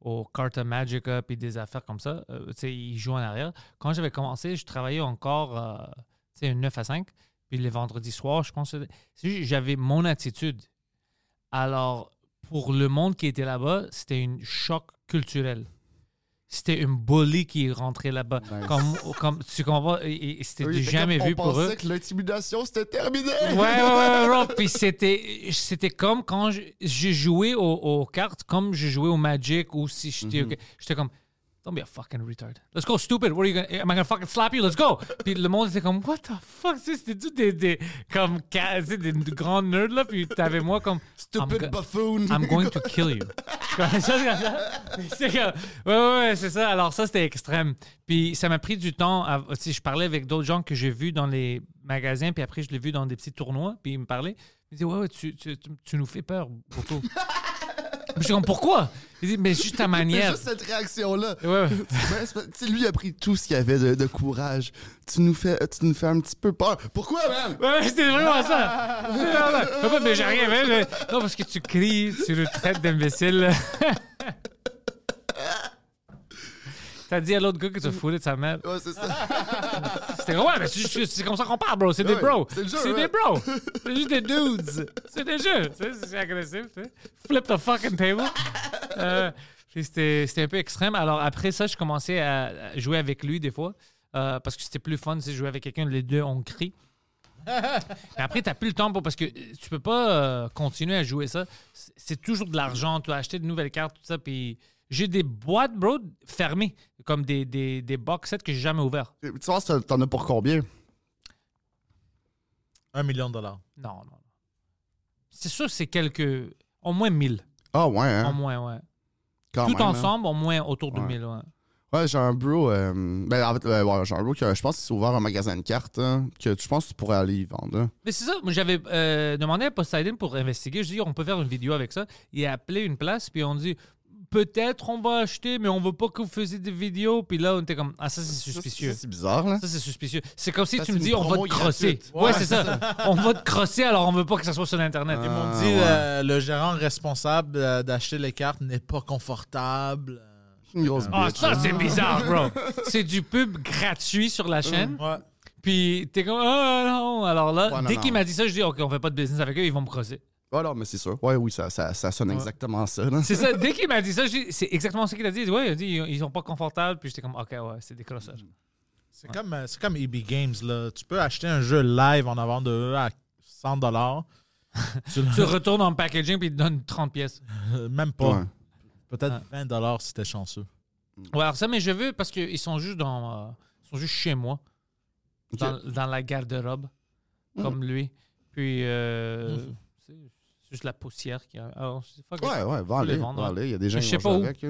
aux cartes Magica puis des affaires comme ça. Tu sais, ils jouent en arrière. Quand j'avais commencé, je travaillais encore, tu sais, 9 à 5. Puis les vendredis soirs, je pense que j'avais mon attitude. Alors, pour le monde qui était là-bas, c'était un choc culturel. C'était une bully qui rentrait là-bas. Nice. Comme tu comprends, c'était oui, jamais vu pour eux. On pensait que l'intimidation, c'était terminé. Ouais. Puis c'était comme quand je jouais aux cartes, comme je jouais au Magic ou si j'étais... Mm-hmm. Okay, j'étais comme, don't be a fucking retard. Let's go, stupid. What are you gonna... Am I gonna fucking slap you? Let's go. Puis le monde était comme, what the fuck? C'était tout des grands nerds, là. Puis t'avais moi comme... Stupid buffoon. I'm going to kill you. Ouais, c'est ça. Alors ça, c'était extrême. Puis ça m'a pris du temps. Si je parlais avec d'autres gens que j'ai vus dans les magasins, puis après, je l'ai vu dans des petits tournois, puis ils me parlaient. Ils me disaient, ouais, tu nous fais peur, beaucoup. Je suis comme, pourquoi? Il dit, mais juste ta manière. Juste cette réaction-là. Ouais. Lui, il a pris tout ce qu'il y avait de courage. Tu nous fais un petit peu peur. Pourquoi, man? Ouais, c'était vraiment ça. Mais j'ai rien, man. Non, parce que tu cries, tu le traites d'imbécile. T'as dit à l'autre gars que tu foulais de sa mère. Ouais, c'est ça. C'était ouais, mais c'est comme ça qu'on parle, bro. C'est des bros. C'est, le jeu, c'est des bros. C'est juste des dudes. C'est des jeux. C'est agressif. T'sais. Flip the fucking table. C'était un peu extrême. Alors après ça, je commençais à jouer avec lui des fois. Parce que c'était plus fun si je jouais avec quelqu'un. Les deux, on crie. Mais après, t'as plus le temps parce que tu peux pas continuer à jouer ça. C'est toujours de l'argent. Tu as acheté de nouvelles cartes, tout ça, puis... J'ai des boîtes, bro, fermées, comme des box sets que j'ai jamais ouverts. Tu vois, t'en as pour combien? $1 million. Non. C'est sûr, c'est quelques... Au moins 1000. Ah ouais, hein? Au moins, ouais. Quand tout même, ensemble, hein? Au moins autour de 1000, ouais. Ouais, j'ai un bro... j'ai un bro qui, je pense, qu'il s'est ouvert un magasin de cartes, hein, que je pense que tu pourrais aller y vendre. Hein. Mais c'est ça, moi, j'avais demandé à Poseidon pour investiguer. Je dis, on peut faire une vidéo avec ça. Il a appelé une place, puis on dit... Peut-être on va acheter, mais on veut pas que vous faisiez des vidéos. Puis là, on était comme, ah, ça, c'est suspicieux. Ça, c'est bizarre, là. Ça, c'est suspicieux. C'est comme si ça, tu me dis, on va te crosser. Ouais, c'est ça. On va te crosser, alors on veut pas que ça soit sur Internet. Ils m'ont dit, le gérant responsable d'acheter les cartes n'est pas confortable. Ça, c'est bizarre, bro. C'est du pub gratuit sur la chaîne. Ouais. Puis t'es comme, ah, non. Alors là, dès qu'il m'a dit ça, je dis, OK, on fait pas de business avec eux, ils vont me crosser. Ah non, mais c'est sûr. Oui, ça sonne exactement ça. Là. C'est ça. Dès qu'il m'a dit ça, c'est exactement ce qu'il a dit. Ouais, il a dit, ils sont pas confortables. Puis j'étais comme, OK, ouais, c'est des crosseurs. C'est comme EB Games, là. Tu peux acheter un jeu live en avant de à $100. Tu retournes en packaging puis ils te donnent 30 pièces. Même pas. Ouais. Peut-être $20 si t'es chanceux. Ouais, alors ça, mais je veux parce qu'ils sont juste chez moi. Okay. Dans la garde-robe. Comme lui. Puis... C'est juste la poussière qui a. Alors, ouais, va aller. Il y a des gens qui vont jouer avec.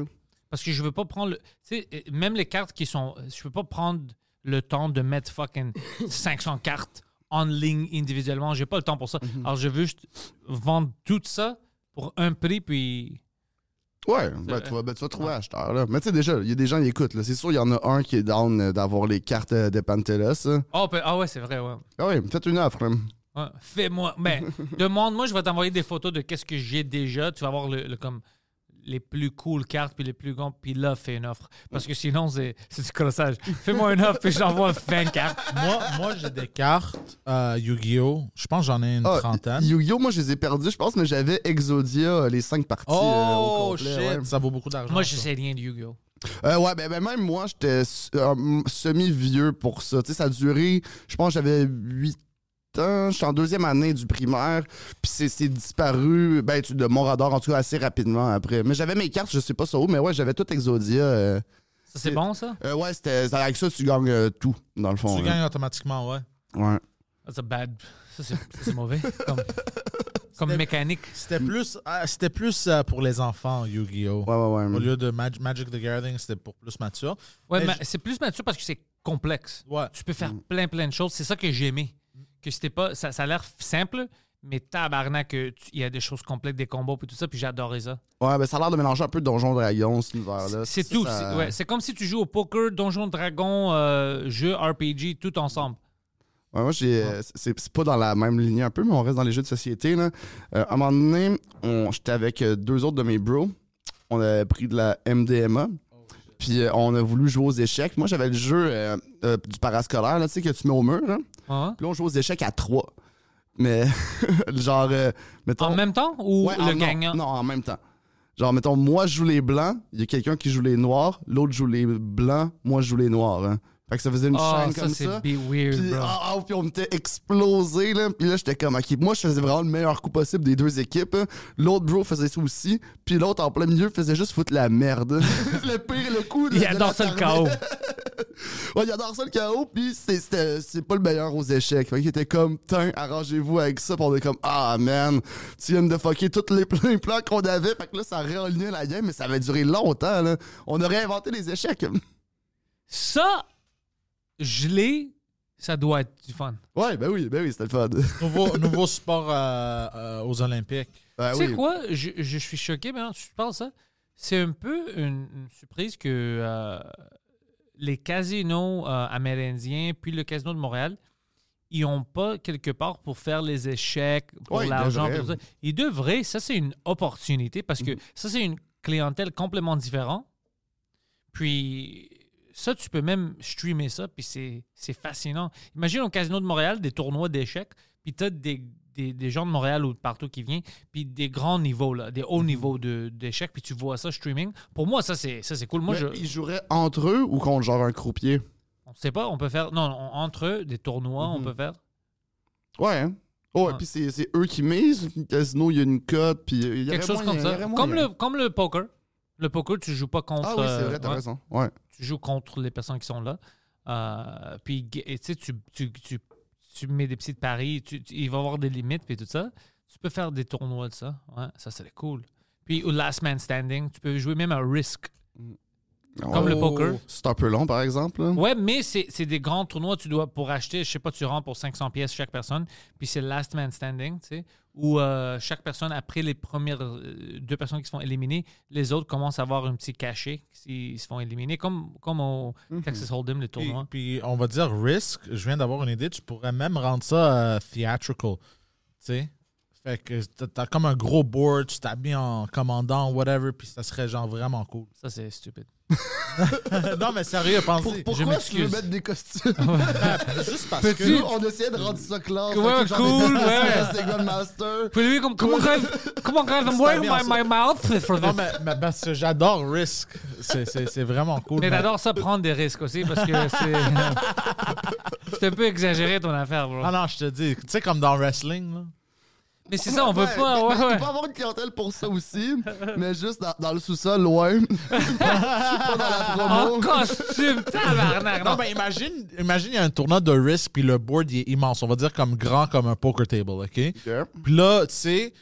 Parce que je veux pas prendre. Tu sais, même les cartes qui sont. Je peux pas prendre le temps de mettre fucking 500 cartes en ligne individuellement. J'ai pas le temps pour ça. Mm-hmm. Alors, je veux juste vendre tout ça pour un prix, puis. Ouais, tu vas trouver acheteur. Là. Mais tu sais, déjà, il y a des gens qui écoutent. Là. C'est sûr, il y en a un qui est down d'avoir les cartes de Pantelis. Ouais, c'est vrai, ouais. Ah ouais, faites une offre. Là. Ouais, fais-moi, mais demande-moi, je vais t'envoyer des photos de qu'est-ce que j'ai déjà. Tu vas avoir comme les plus cool cartes puis les plus grandes, puis là, fais une offre. Parce que sinon, c'est du crossage. Fais-moi une offre puis j'envoie 20 cartes. Moi, j'ai des cartes Yu-Gi-Oh. Je pense que j'en ai une trentaine. Yu-Gi-Oh, moi, je les ai perdues, je pense, mais j'avais Exodia, les 5 parties au complet. Oh, shit, ouais. Ça vaut beaucoup d'argent. Moi, je sais rien de Yu-Gi-Oh. Ouais, ben même moi, j'étais semi-vieux pour ça. Tu sais, ça a duré, je pense que j'avais 8 ans. Je suis en deuxième année du primaire, puis c'est disparu de mon radar, en tout cas assez rapidement après. Mais j'avais mes cartes, je sais pas ça où, mais ouais, j'avais tout Exodia. Ça, c'est bon, ça? Ouais, avec ça, tu gagnes tout, dans le fond. Tu gagnes automatiquement, ouais. Ouais. That's a bad. Ça, c'est mauvais. Comme mécanique. C'était plus pour les enfants, Yu-Gi-Oh! Ouais. Au lieu de Magic the Gathering, c'était pour plus mature. Ouais, mais c'est plus mature parce que c'est complexe. Ouais. Tu peux faire plein de choses. C'est ça que j'aimais. que c'était pas. Ça a l'air simple, mais tabarnak, il y a des choses complexes, des combos et tout ça, puis j'adorais ça. Ouais, ben ça a l'air de mélanger un peu Donjons Dragons, cet univers-là. C'est tout. Ça... C'est, ouais, c'est comme si tu joues au poker, Donjons Dragons, jeu RPG, tout ensemble. Ouais, moi, c'est pas dans la même lignée un peu, mais on reste dans les jeux de société. Là. À un moment donné, j'étais avec deux autres de mes bros. On avait pris de la MDMA. Puis on a voulu jouer aux échecs. Moi, j'avais le jeu du parascolaire, là, tu sais, que tu mets au mur. Hein? Uh-huh. Puis là, on joue aux échecs à 3. Mais genre... mettons... En même temps ou ouais, le gagnant? Non, en même temps. Genre, mettons, moi, je joue les blancs. Il y a quelqu'un qui joue les noirs. L'autre joue les blancs. Moi, je joue les noirs. Hein? Fait que ça faisait une chaîne comme ça. Ah, ça, c'est weird, puis, bro. Puis on m'était explosé, là. Puis là, j'étais comme, OK, moi, je faisais vraiment le meilleur coup possible des deux équipes. Hein. L'autre, bro, faisait ça aussi. Puis l'autre, en plein milieu, faisait juste foutre la merde. Le pire, le coup. Il adore ça, le chaos. Ouais, il adore ça, le chaos. Puis c'est pas le meilleur aux échecs. Fait qu'il était comme, tiens, arrangez-vous avec ça. Puis on est comme, ah, man, tu viens de fucker tous les plans qu'on avait. Fait que là, ça réalignait la game, mais ça avait duré longtemps, là. On aurait inventé les échecs. Ça! Gelé, ça doit être du fun. Ouais, ben oui, c'était le fun. Nouveau sport aux Olympiques. Ben tu sais quoi? Je suis choqué maintenant que tu parles ça. C'est un peu une surprise que les casinos amérindiens puis le casino de Montréal, ils n'ont pas quelque part pour faire les échecs, pour l'argent. Pour ça. Ils devraient. Ça, c'est une opportunité parce que ça, c'est une clientèle complètement différente. Puis... Ça, tu peux même streamer ça, puis c'est fascinant. Imagine au Casino de Montréal, des tournois d'échecs, puis t'as des gens de Montréal ou de partout qui viennent, puis des grands niveaux, là, des hauts niveaux d'échecs, puis tu vois ça streaming. Pour moi, ça, c'est cool. Moi, ils joueraient entre eux ou contre genre un croupier? On ne sait pas, on peut faire... Non, entre eux, des tournois, on peut faire... Ouais, hein? Oh, et puis c'est eux qui misent. Casino, il y a une cote, puis... Quelque chose comme ça. Comme le poker. Le poker, tu joues pas contre... Ah oui, c'est vrai, t'as raison, ouais. Tu joues contre les personnes qui sont là. Puis, tu sais, tu mets des petits paris. Il va y avoir des limites, puis tout ça. Tu peux faire des tournois de ça. Ouais, ça serait cool. Puis, au Last Man Standing, tu peux jouer même à Risk. Comme le poker. C'est un peu long, par exemple. Ouais, mais c'est des grands tournois. Tu dois, pour acheter, je sais pas, tu rentres pour 500 pièces chaque personne. Puis, c'est Last Man Standing, tu sais, où chaque personne, après les premières deux personnes qui se font éliminer, les autres commencent à avoir un petit cachet s'ils se font éliminer, comme au Texas Hold'em, le tournoi. Puis, on va dire Risk, je viens d'avoir une idée, tu pourrais même rendre ça theatrical, tu sais. Fait que t'as comme un gros board, tu t'habilles en commandant, whatever, puis ça serait genre vraiment cool. Ça, c'est stupide. Non, mais sérieux, pensez. Pourquoi je veux mettre des costumes? Juste parce que nous, on essayait de rendre ça classe. Ouais, cool, ouais. Puis lui, comment grave moi my mouth for this? Non, mais parce que j'adore Risk. C'est vraiment cool. Mais t'adores ça, prendre des risques aussi, parce que c'est un peu exagéré ton affaire, bro. Ah non, je te dis, tu sais, comme dans Wrestling, là. Mais c'est ça, on veut pas. Ouais, on peut pas avoir une clientèle pour ça aussi, mais juste dans le sous-sol, loin. Pas dans la promo. En costume, tabarnak. Non, ben imagine, il y a un tournoi de Risk, puis le board, il est immense. On va dire comme grand, comme un poker table, OK? Okay. Puis là, tu sais,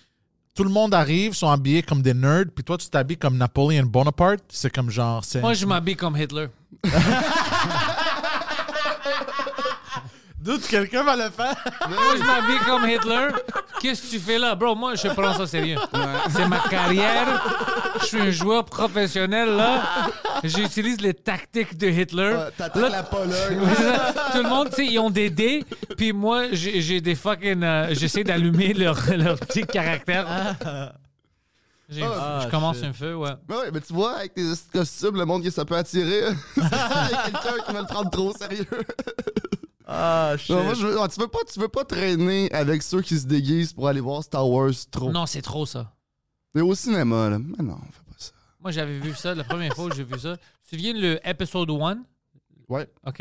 tout le monde arrive, sont habillés comme des nerds, puis toi, tu t'habilles comme Napoléon Bonaparte. C'est comme genre... Moi, je m'habille comme Hitler. Doute, quelqu'un va le faire. Moi, je m'habille comme Hitler. Qu'est-ce que tu fais là? Bro, moi, je prends ça sérieux. Ouais. C'est ma carrière. Je suis un joueur professionnel, là. J'utilise les tactiques de Hitler. T'attaques la Pologne. Tout le monde, tu sais, ils ont des dés. Puis moi, j'ai des fucking... j'essaie d'allumer leur petit caractère. Je commence un feu, ouais. Ouais, mais tu vois, avec tes costumes, le monde qui ça peut attirer. C'est ça, il y a quelqu'un qui va le prendre trop sérieux. Ah, shit. Non, moi, tu veux pas traîner avec ceux qui se déguisent pour aller voir Star Wars trop. Non, c'est trop ça. Mais au cinéma, là. Mais non, on fait pas ça. Moi, j'avais vu ça la première fois que j'ai vu ça. Tu te souviens le Episode 1? Ouais. OK.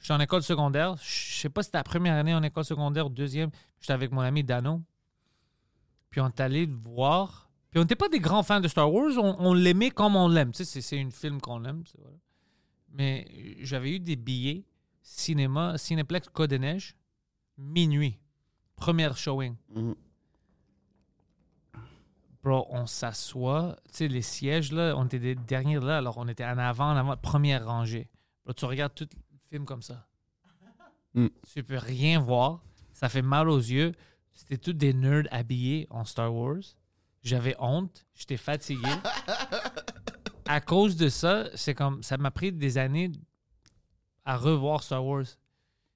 J'étais en école secondaire. Je sais pas si c'était la première année en école secondaire, deuxième. J'étais avec mon ami Dano. Puis on est allé le voir. Puis on n'était pas des grands fans de Star Wars. On l'aimait comme on l'aime. Tu sais, c'est une film qu'on aime. Voilà. Mais j'avais eu des billets. Cinéma, Cinéplex, Côte des Neiges, minuit. Première showing. Bro, on s'assoit. Tu sais, les sièges, là, on était des derniers là, alors on était en avant, première rangée. Bro, tu regardes tout le film comme ça. Tu peux rien voir. Ça fait mal aux yeux. C'était tous des nerds habillés en Star Wars. J'avais honte. J'étais fatigué. À cause de ça, c'est comme ça m'a pris des années à revoir Star Wars.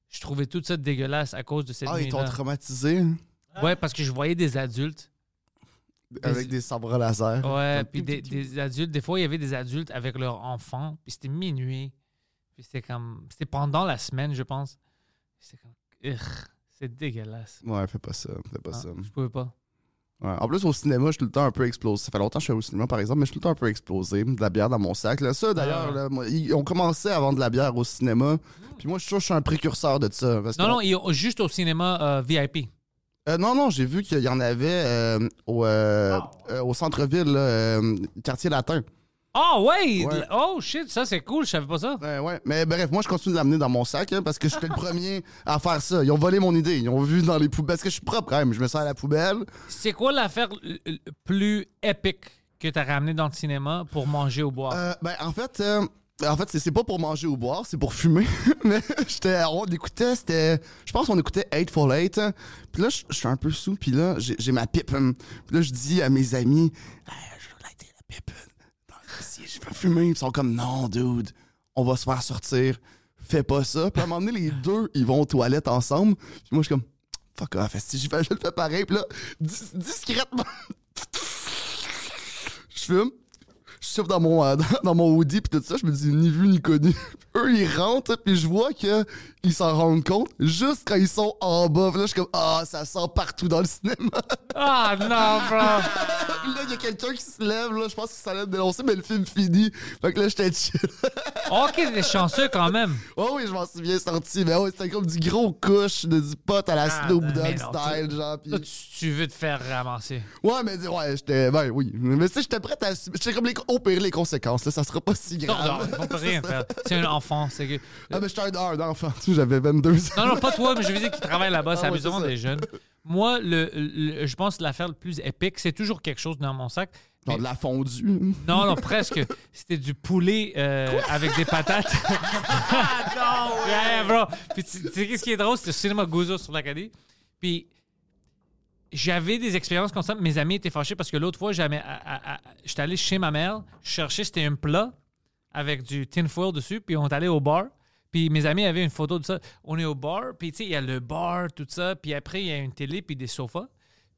Je trouvais tout ça dégueulasse à cause de cette nuit-là. Ah, ils t'ont traumatisé? Ouais, parce que je voyais des adultes. Avec des sabres laser. Ouais, puis des adultes. Des fois, il y avait des adultes avec leurs enfants. Puis c'était minuit. Puis c'était comme... C'était pendant la semaine, je pense. C'était comme... Urgh, c'est dégueulasse. Ouais, fais pas ça. Fais pas ça. Je pouvais pas. Ouais. En plus, au cinéma, je suis tout le temps un peu explosé. Ça fait longtemps que je suis au cinéma, par exemple, mais je suis tout le temps un peu explosé. De la bière dans mon sac. Là, ça, d'ailleurs, là, moi, ils ont commencé à vendre de la bière au cinéma. Puis moi, je suis sûr que je suis un précurseur de ça. Parce non, juste au cinéma VIP. Non, j'ai vu qu'il y en avait au centre-ville, quartier latin. Ah, oh, ouais! Oh, shit, ça, c'est cool, je savais pas ça. Ouais. Mais bref, moi, je continue de l'amener dans mon sac, hein, parce que j'étais le premier à faire ça. Ils ont volé mon idée, ils ont vu dans les poubelles. Parce que je suis propre, quand même, je me sers à la poubelle. C'est quoi l'affaire plus épique que t'as ramené dans le cinéma pour manger ou boire? En fait, c'est pas pour manger ou boire, c'est pour fumer. Mais on écoutait 8 for 8. Puis là, je suis un peu saoul, puis là, j'ai ma pipe. Puis là, je dis à mes amis, je veux lighter la pipe. Si je vais fumer, ils sont comme non, dude, on va se faire sortir, fais pas ça. Puis à un moment donné, les deux, ils vont aux toilettes ensemble. Puis moi, je suis comme fuck off, si j'y vais, je le fais pareil. Puis là, discrètement, je fume. Je souffle dans mon hoodie puis tout ça, je me dis ni vu ni connu. Eux ils rentrent puis je vois que ils s'en rendent compte juste quand ils sont en bas. Là je suis comme ça sent partout dans le cinéma. Ah non bro. Puis là il y a quelqu'un qui se lève là, je pense qu'il s'en allait me dénoncer mais le film finit. Fait que là j'étais chill. OK, t'es chanceux quand même. Oh oui, je m'en suis bien sorti mais c'était comme du gros couche du pot à la Snoop Dogg style genre pis... Toi, tu veux te faire ramasser. Ouais, j'étais oui, mais tu sais j'étais prêt à j'étais comme les opérer les conséquences, là, ça sera pas si grave. Non, on peut rien faire. C'est un enfant, c'est que... Ah, mais j'étais un enfant, j'avais 22 ans. Non, pas toi, mais je veux dire qu'ils travaillent là-bas, c'est amusant des jeunes. Moi, je pense que l'affaire le plus épique, c'est toujours quelque chose dans mon sac. Genre de la fondue. Non, presque. C'était du poulet avec des patates. Ah, non, ouais. Yeah, bro. Puis tu sais qu'est-ce qui est drôle, c'était le cinéma Gouzo sur l'Acadie. Puis... J'avais des expériences comme ça. Mes amis étaient fâchés parce que l'autre fois, j'étais allé chez ma mère, je cherchais, c'était un plat avec du tinfoil dessus, puis on est allé au bar. Puis mes amis avaient une photo de ça. On est au bar, puis tu sais, il y a le bar, tout ça, puis après, il y a une télé, puis des sofas.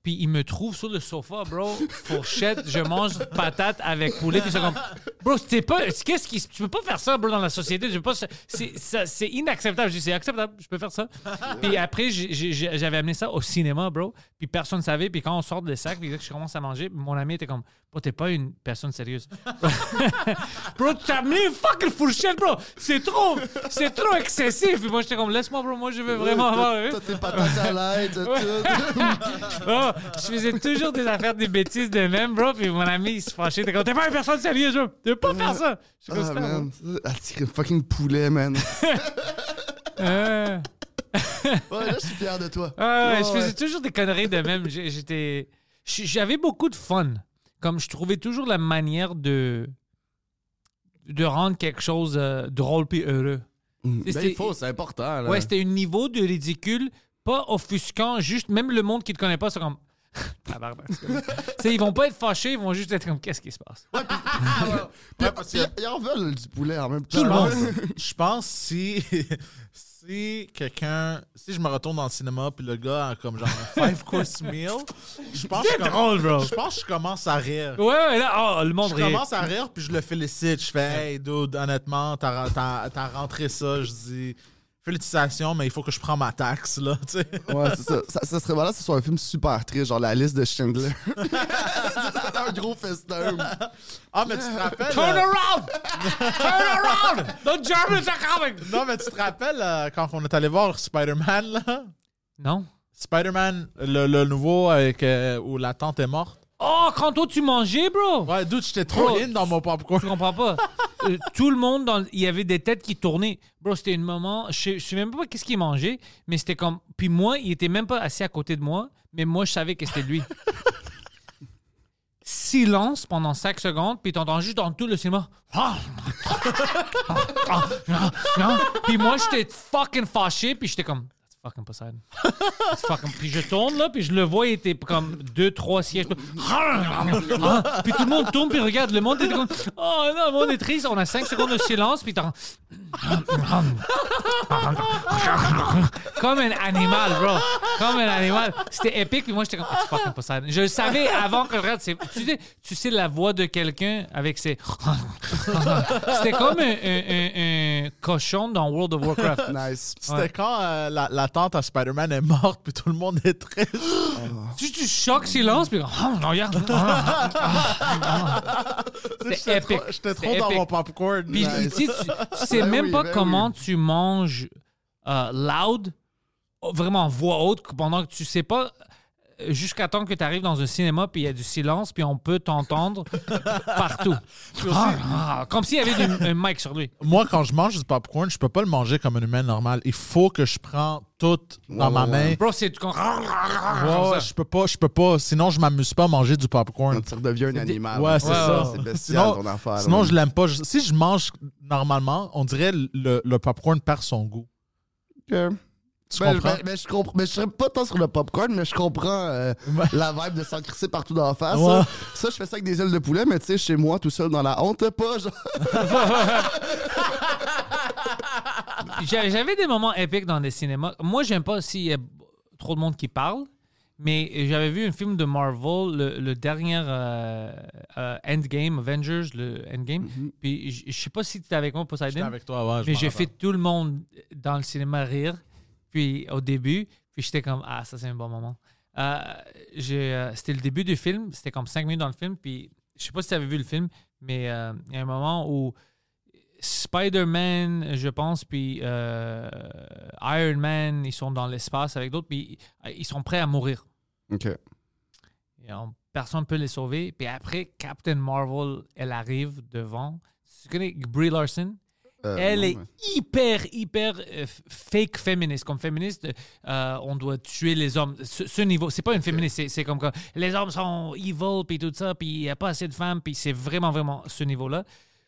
Puis ils me trouvent sur le sofa, bro, fourchette, je mange patate avec poulet, puis c'est comme... Bro, c'était pas... Tu peux pas faire ça, bro, dans la société, tu peux pas... C'est inacceptable. Je dis, c'est acceptable, je peux faire ça. Puis après, j'avais amené ça au cinéma, bro, puis personne ne savait, puis quand on sort des sacs, puis que je commence à manger, mon ami était comme... Bro, t'es pas une personne sérieuse. Bro, t'as amené une fucking fourchette, bro! C'est trop excessif! Puis moi, j'étais comme, laisse-moi, bro, moi, je veux vraiment avoir... Toi, t'es patate à l'aide, tout... Je faisais toujours des affaires, des bêtises de même, bro. Puis mon ami, il se fâchait. T'es comme, t'es pas une personne sérieuse, bro. Tu veux pas faire ça. Je suis man. Attire fucking poulet, man. Ouais, là, je suis fier de toi. Je faisais toujours des conneries de même. J'avais beaucoup de fun. Comme je trouvais toujours la manière de rendre quelque chose drôle puis heureux. Il faut, c'est important. Là. Ouais, c'était un niveau de ridicule. Pas offusquant, juste même le monde qui te connaît pas, c'est comme. Ils vont pas être fâchés, ils vont juste être comme qu'est-ce qui se passe. Ouais, ils en veulent du poulet en même temps. Je pense si quelqu'un, si je me retourne dans le cinéma puis le gars a comme genre un 5-course meal, je pense que je commence à rire. Ouais, là, le monde rit. Je commence à rire puis je le félicite. Je fais hey dude, honnêtement, t'as rentré ça, je dis. Félicitations, mais il faut que je prenne ma taxe, là, tu sais. Ouais, c'est ça. Ça serait malade si ce soit un film super triste, genre La Liste de Schindler. C'est un gros festin. Ah, mais tu te rappelles... Turn around! The Germans are coming! Non, mais tu te rappelles quand on est allé voir Spider-Man, là? Non. Spider-Man, le nouveau, avec, où la tante est morte. Oh, quand toi, tu mangeais, bro! Ouais, dude, j'étais trop in dans mon popcorn. Je comprends pas. Tout le monde, il y avait des têtes qui tournaient. Bro, c'était une maman. Je sais même pas qu'est-ce qu'il mangeait, mais c'était comme... Puis moi, il était même pas assis à côté de moi, mais moi, je savais que c'était lui. Silence pendant 5 secondes, puis t'entends juste dans tout le cinéma. Puis moi, j'étais fucking fâché, puis j'étais comme... fucking Poseidon. Fucking... Puis je tourne, là, puis je le vois, il était comme 2-3 sièges. Puis tout le monde tourne, puis regarde, le monde est comme... Oh non, le monde est triste. On a 5 secondes de silence, puis t'en... Comme un animal, bro. Comme un animal. C'était épique, puis moi, j'étais comme... It's fucking Poseidon. Je le savais avant que... Regarde, c'est... Tu sais la voix de quelqu'un avec ses... C'était comme un cochon dans World of Warcraft. Nice. C'était quand la tante à Spider-Man est morte, puis tout le monde est triste. Tu choques, silence, puis oh, regarde. C'est épique. J'étais trop dans mon popcorn. Puis nice. Tu sais même pas comment tu manges loud, vraiment voix haute, pendant que tu sais pas. Jusqu'à temps que tu arrives dans un cinéma, puis il y a du silence, puis on peut t'entendre partout. Comme s'il y avait un mic sur lui. Moi, quand je mange du popcorn, je peux pas le manger comme un humain normal. Il faut que je prends tout dans ma main. Bro, c'est du... Je peux pas. Sinon, je m'amuse pas à manger du popcorn. Tu redeviens un animal. Ouais, c'est ça. C'est bestial, ton affaire. Sinon, je l'aime pas. Si je mange normalement, on dirait le popcorn perd son goût. OK. Je serais pas tant sur le popcorn, mais je comprends la vibe de s'en crisser partout dans la face. Ouais. Ça, je fais ça avec des ailes de poulet, mais tu sais, chez moi, tout seul dans la honte, pas genre. J'avais des moments épiques dans des cinémas. Moi, j'aime pas s'il y a trop de monde qui parle, mais j'avais vu un film de Marvel, le dernier Endgame, Avengers, le Endgame. Mm-hmm. Puis je sais pas si t'étais avec moi, Poseidon. J'étais avec toi, ouais. Mais j'ai fait tout le monde dans le cinéma rire. Puis au début, puis j'étais comme « Ah, ça, c'est un bon moment. » C'était le début du film. C'était comme 5 minutes dans le film. Puis je sais pas si tu avais vu le film, mais il y a un moment où Spider-Man, je pense, puis Iron Man, ils sont dans l'espace avec d'autres, puis ils sont prêts à mourir. OK. Et personne ne peut les sauver. Puis après, Captain Marvel, elle arrive devant. Tu connais Brie Larson? Elle est hyper fake féministe. Comme féministe, on doit tuer les hommes. Ce niveau, c'est pas une féministe, c'est comme quand les hommes sont evil, puis tout ça, puis il n'y a pas assez de femmes, puis c'est vraiment, vraiment ce niveau-là.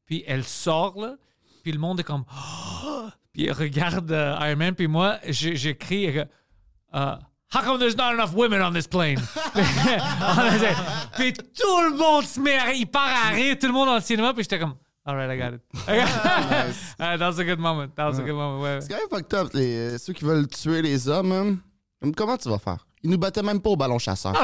Puis elle sort, là, puis le monde est comme... Oh! Puis elle regarde Iron Man, puis moi, je crie... How come there's not enough women on this plane? Puis tout le monde se met à... Il part à rire, tout le monde dans le cinéma, puis j'étais comme... All right, I got it. Nice. That was a good moment. Ouais, ouais. C'est quand même fucked up, ceux qui veulent tuer les hommes. Comment tu vas faire? Ils nous battaient même pas au ballon chasseur.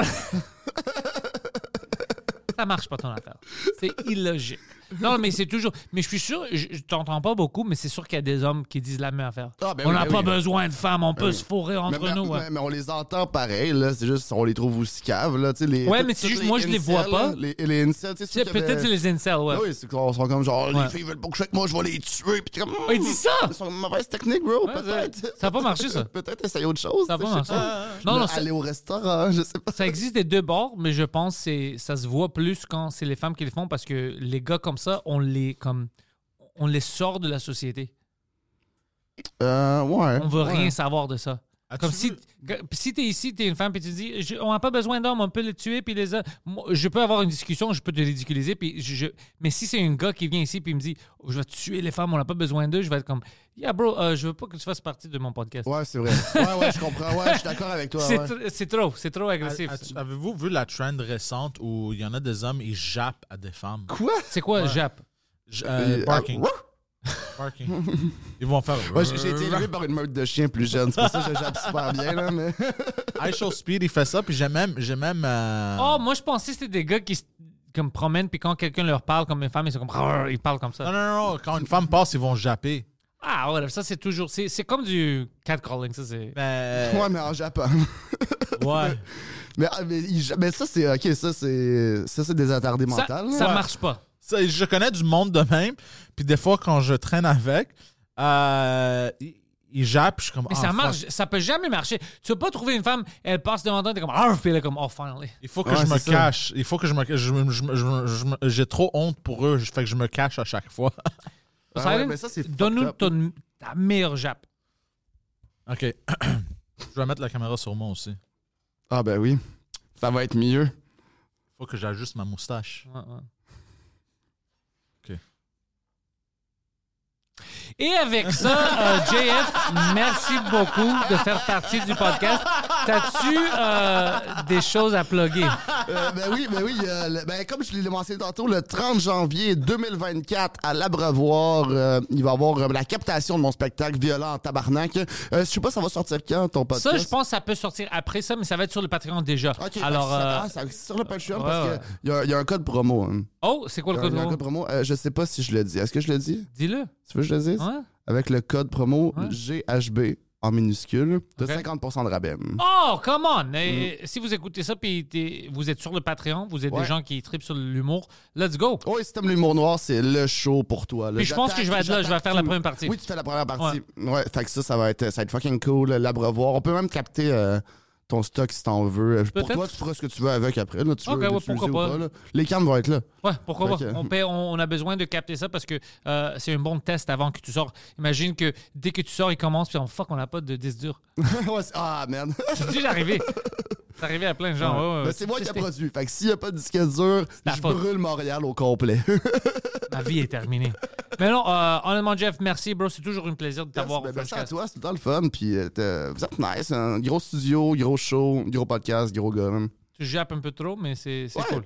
Ça marche pas ton affaire. C'est illogique. Non, mais c'est toujours... Mais je suis sûr, je t'entends pas beaucoup, mais c'est sûr qu'il y a des hommes qui disent la même affaire. Ah, ben on n'a pas besoin de femmes, on peut se fourrer entre nous. Ouais. Mais on les entend pareil, là. C'est juste on les trouve aussi caves, là. Les, mais c'est juste moi, je les vois pas. Les incels, tu sais. Peut-être c'est les incels, ouais. Oui, ils sont comme genre, les filles veulent pas coucher avec moi, je vais les tuer. Puis comme... Ils disent ça! C'est une mauvaise technique, bro, peut-être. Ça a pas marché, ça. Peut-être essayer autre chose. Ça a pas marché. Non, aller au restaurant, je sais pas. Ça existe des deux bords, mais je pense que ça se voit plus quand c'est les femmes qui le font parce que les gars comme ça, on les sort de la société. On veut rien savoir de ça. Comme si t'es ici, t'es une femme, puis tu dis, on n'a pas besoin d'hommes, on peut les tuer, puis les... Moi, je peux avoir une discussion, je peux te ridiculiser, puis mais si c'est un gars qui vient ici, puis me dit, je vais tuer les femmes, on n'a pas besoin d'eux, je vais être comme, yeah bro, je veux pas que tu fasses partie de mon podcast. Ouais, c'est vrai. Ouais, je comprends. Ouais, je suis d'accord avec toi. C'est trop agressif. Avez-vous vu la trend récente où il y en a des hommes, ils jappent à des femmes? Quoi? C'est quoi, jappe? Barking. Parking. Ils vont faire... Ouais, j'ai été élevé par une meute de chiens plus jeune. C'est pour ça que je jappe super bien, là, mais... I Show Speed, il fait ça, puis j'ai même... Oh, moi, je pensais que c'était des gars qui me promènent, puis quand quelqu'un leur parle comme une femme, ils sont comme... Ils parlent comme ça. Non. Quand une femme passe, ils vont japper. Ah, ouais, ça, c'est toujours... C'est comme du catcalling, ça, c'est... Ouais, mais en Japon. Ouais. Mais ça, c'est... OK, ça, c'est des attardés mentales. Ça marche pas. Ça, je connais du monde de même, puis des fois, quand je traîne avec, ils jappent, je suis comme... Mais ça marche, ça peut jamais marcher. Tu vas pas trouver une femme, elle passe devant toi, t'es comme... Puis elle est comme, oh, finally. Il faut que je me cache. Il faut que je me cache. J'ai trop honte pour eux, fait que je me cache à chaque fois. Donne-nous ta meilleure jappe. OK. Je vais mettre la caméra sur moi aussi. Ah, ben oui. Ça va être mieux. Il faut que j'ajuste ma moustache. Ouais. Et avec ça, JF, merci beaucoup de faire partie du podcast. T'as-tu des choses à plugger? Ben oui, comme je l'ai mentionné tantôt, le 30 janvier 2024 à l'Abreuvoir, il va y avoir la captation de mon spectacle Violent Tabarnak. Je sais pas, ça va sortir quand ton podcast? Ça, je pense que ça peut sortir après ça, mais ça va être sur le Patreon déjà. OK, alors, ça, sur le Patreon, parce qu'il y a un code promo. Hein. Oh, c'est quoi le code promo? Je sais pas si je le dis. Est-ce que je le dis? Dis-le. Tu veux que je le dise? Ouais. Avec le code promo GHB en minuscule de 50% de rabais. Oh, come on! Et si vous écoutez ça puis vous êtes sur le Patreon, vous êtes des gens qui trippent sur l'humour, let's go! Oui, si t'aimes l'humour noir, c'est le show pour toi. Puis je pense que je vais être là, je vais faire la première partie. Oui, tu fais la première partie. Ouais, fait que ça va être fucking cool, l'Abreuvoir. On peut même capter... ton stock si t'en veux. Peut-être. Pour toi, tu feras ce que tu veux avec après. Là, tu veux l'utiliser ou pas. Là. Les cams vont être là. Ouais, pourquoi pas. On a besoin de capter ça parce que c'est un bon test avant que tu sors. Imagine que dès que tu sors, ils commencent puis on on n'a pas de disque dur. Ah, merde. C'est dû d'arriver. C'est arrivé à plein de gens. Ouais. Ben, c'est moi qui ai produit. Fait que s'il n'y a pas de disque dur, brûle Montréal au complet. Ma vie est terminée. Mais non, honnêtement, Jeff, merci, bro. C'est toujours un plaisir de t'avoir. Merci à toi, c'est tout le temps le fun. Puis vous êtes nice. Hein. Gros studio, gros show, gros podcast, gros gars. Hein. Tu jappes un peu trop, mais c'est cool.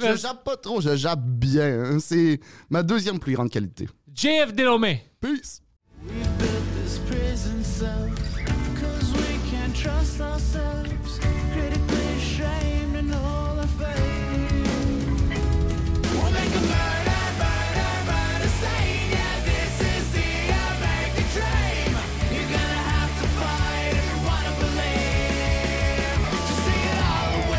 Je jappe pas trop, je jappe bien. Hein. C'est ma deuxième plus grande qualité. JF Delhommé. Peace. Trust ourselves, critically ashamed and all our fame. We'll make a murder, murder, murder scene. Yeah, this is the American dream. You're gonna have to fight if you wanna believe. To see it all the way.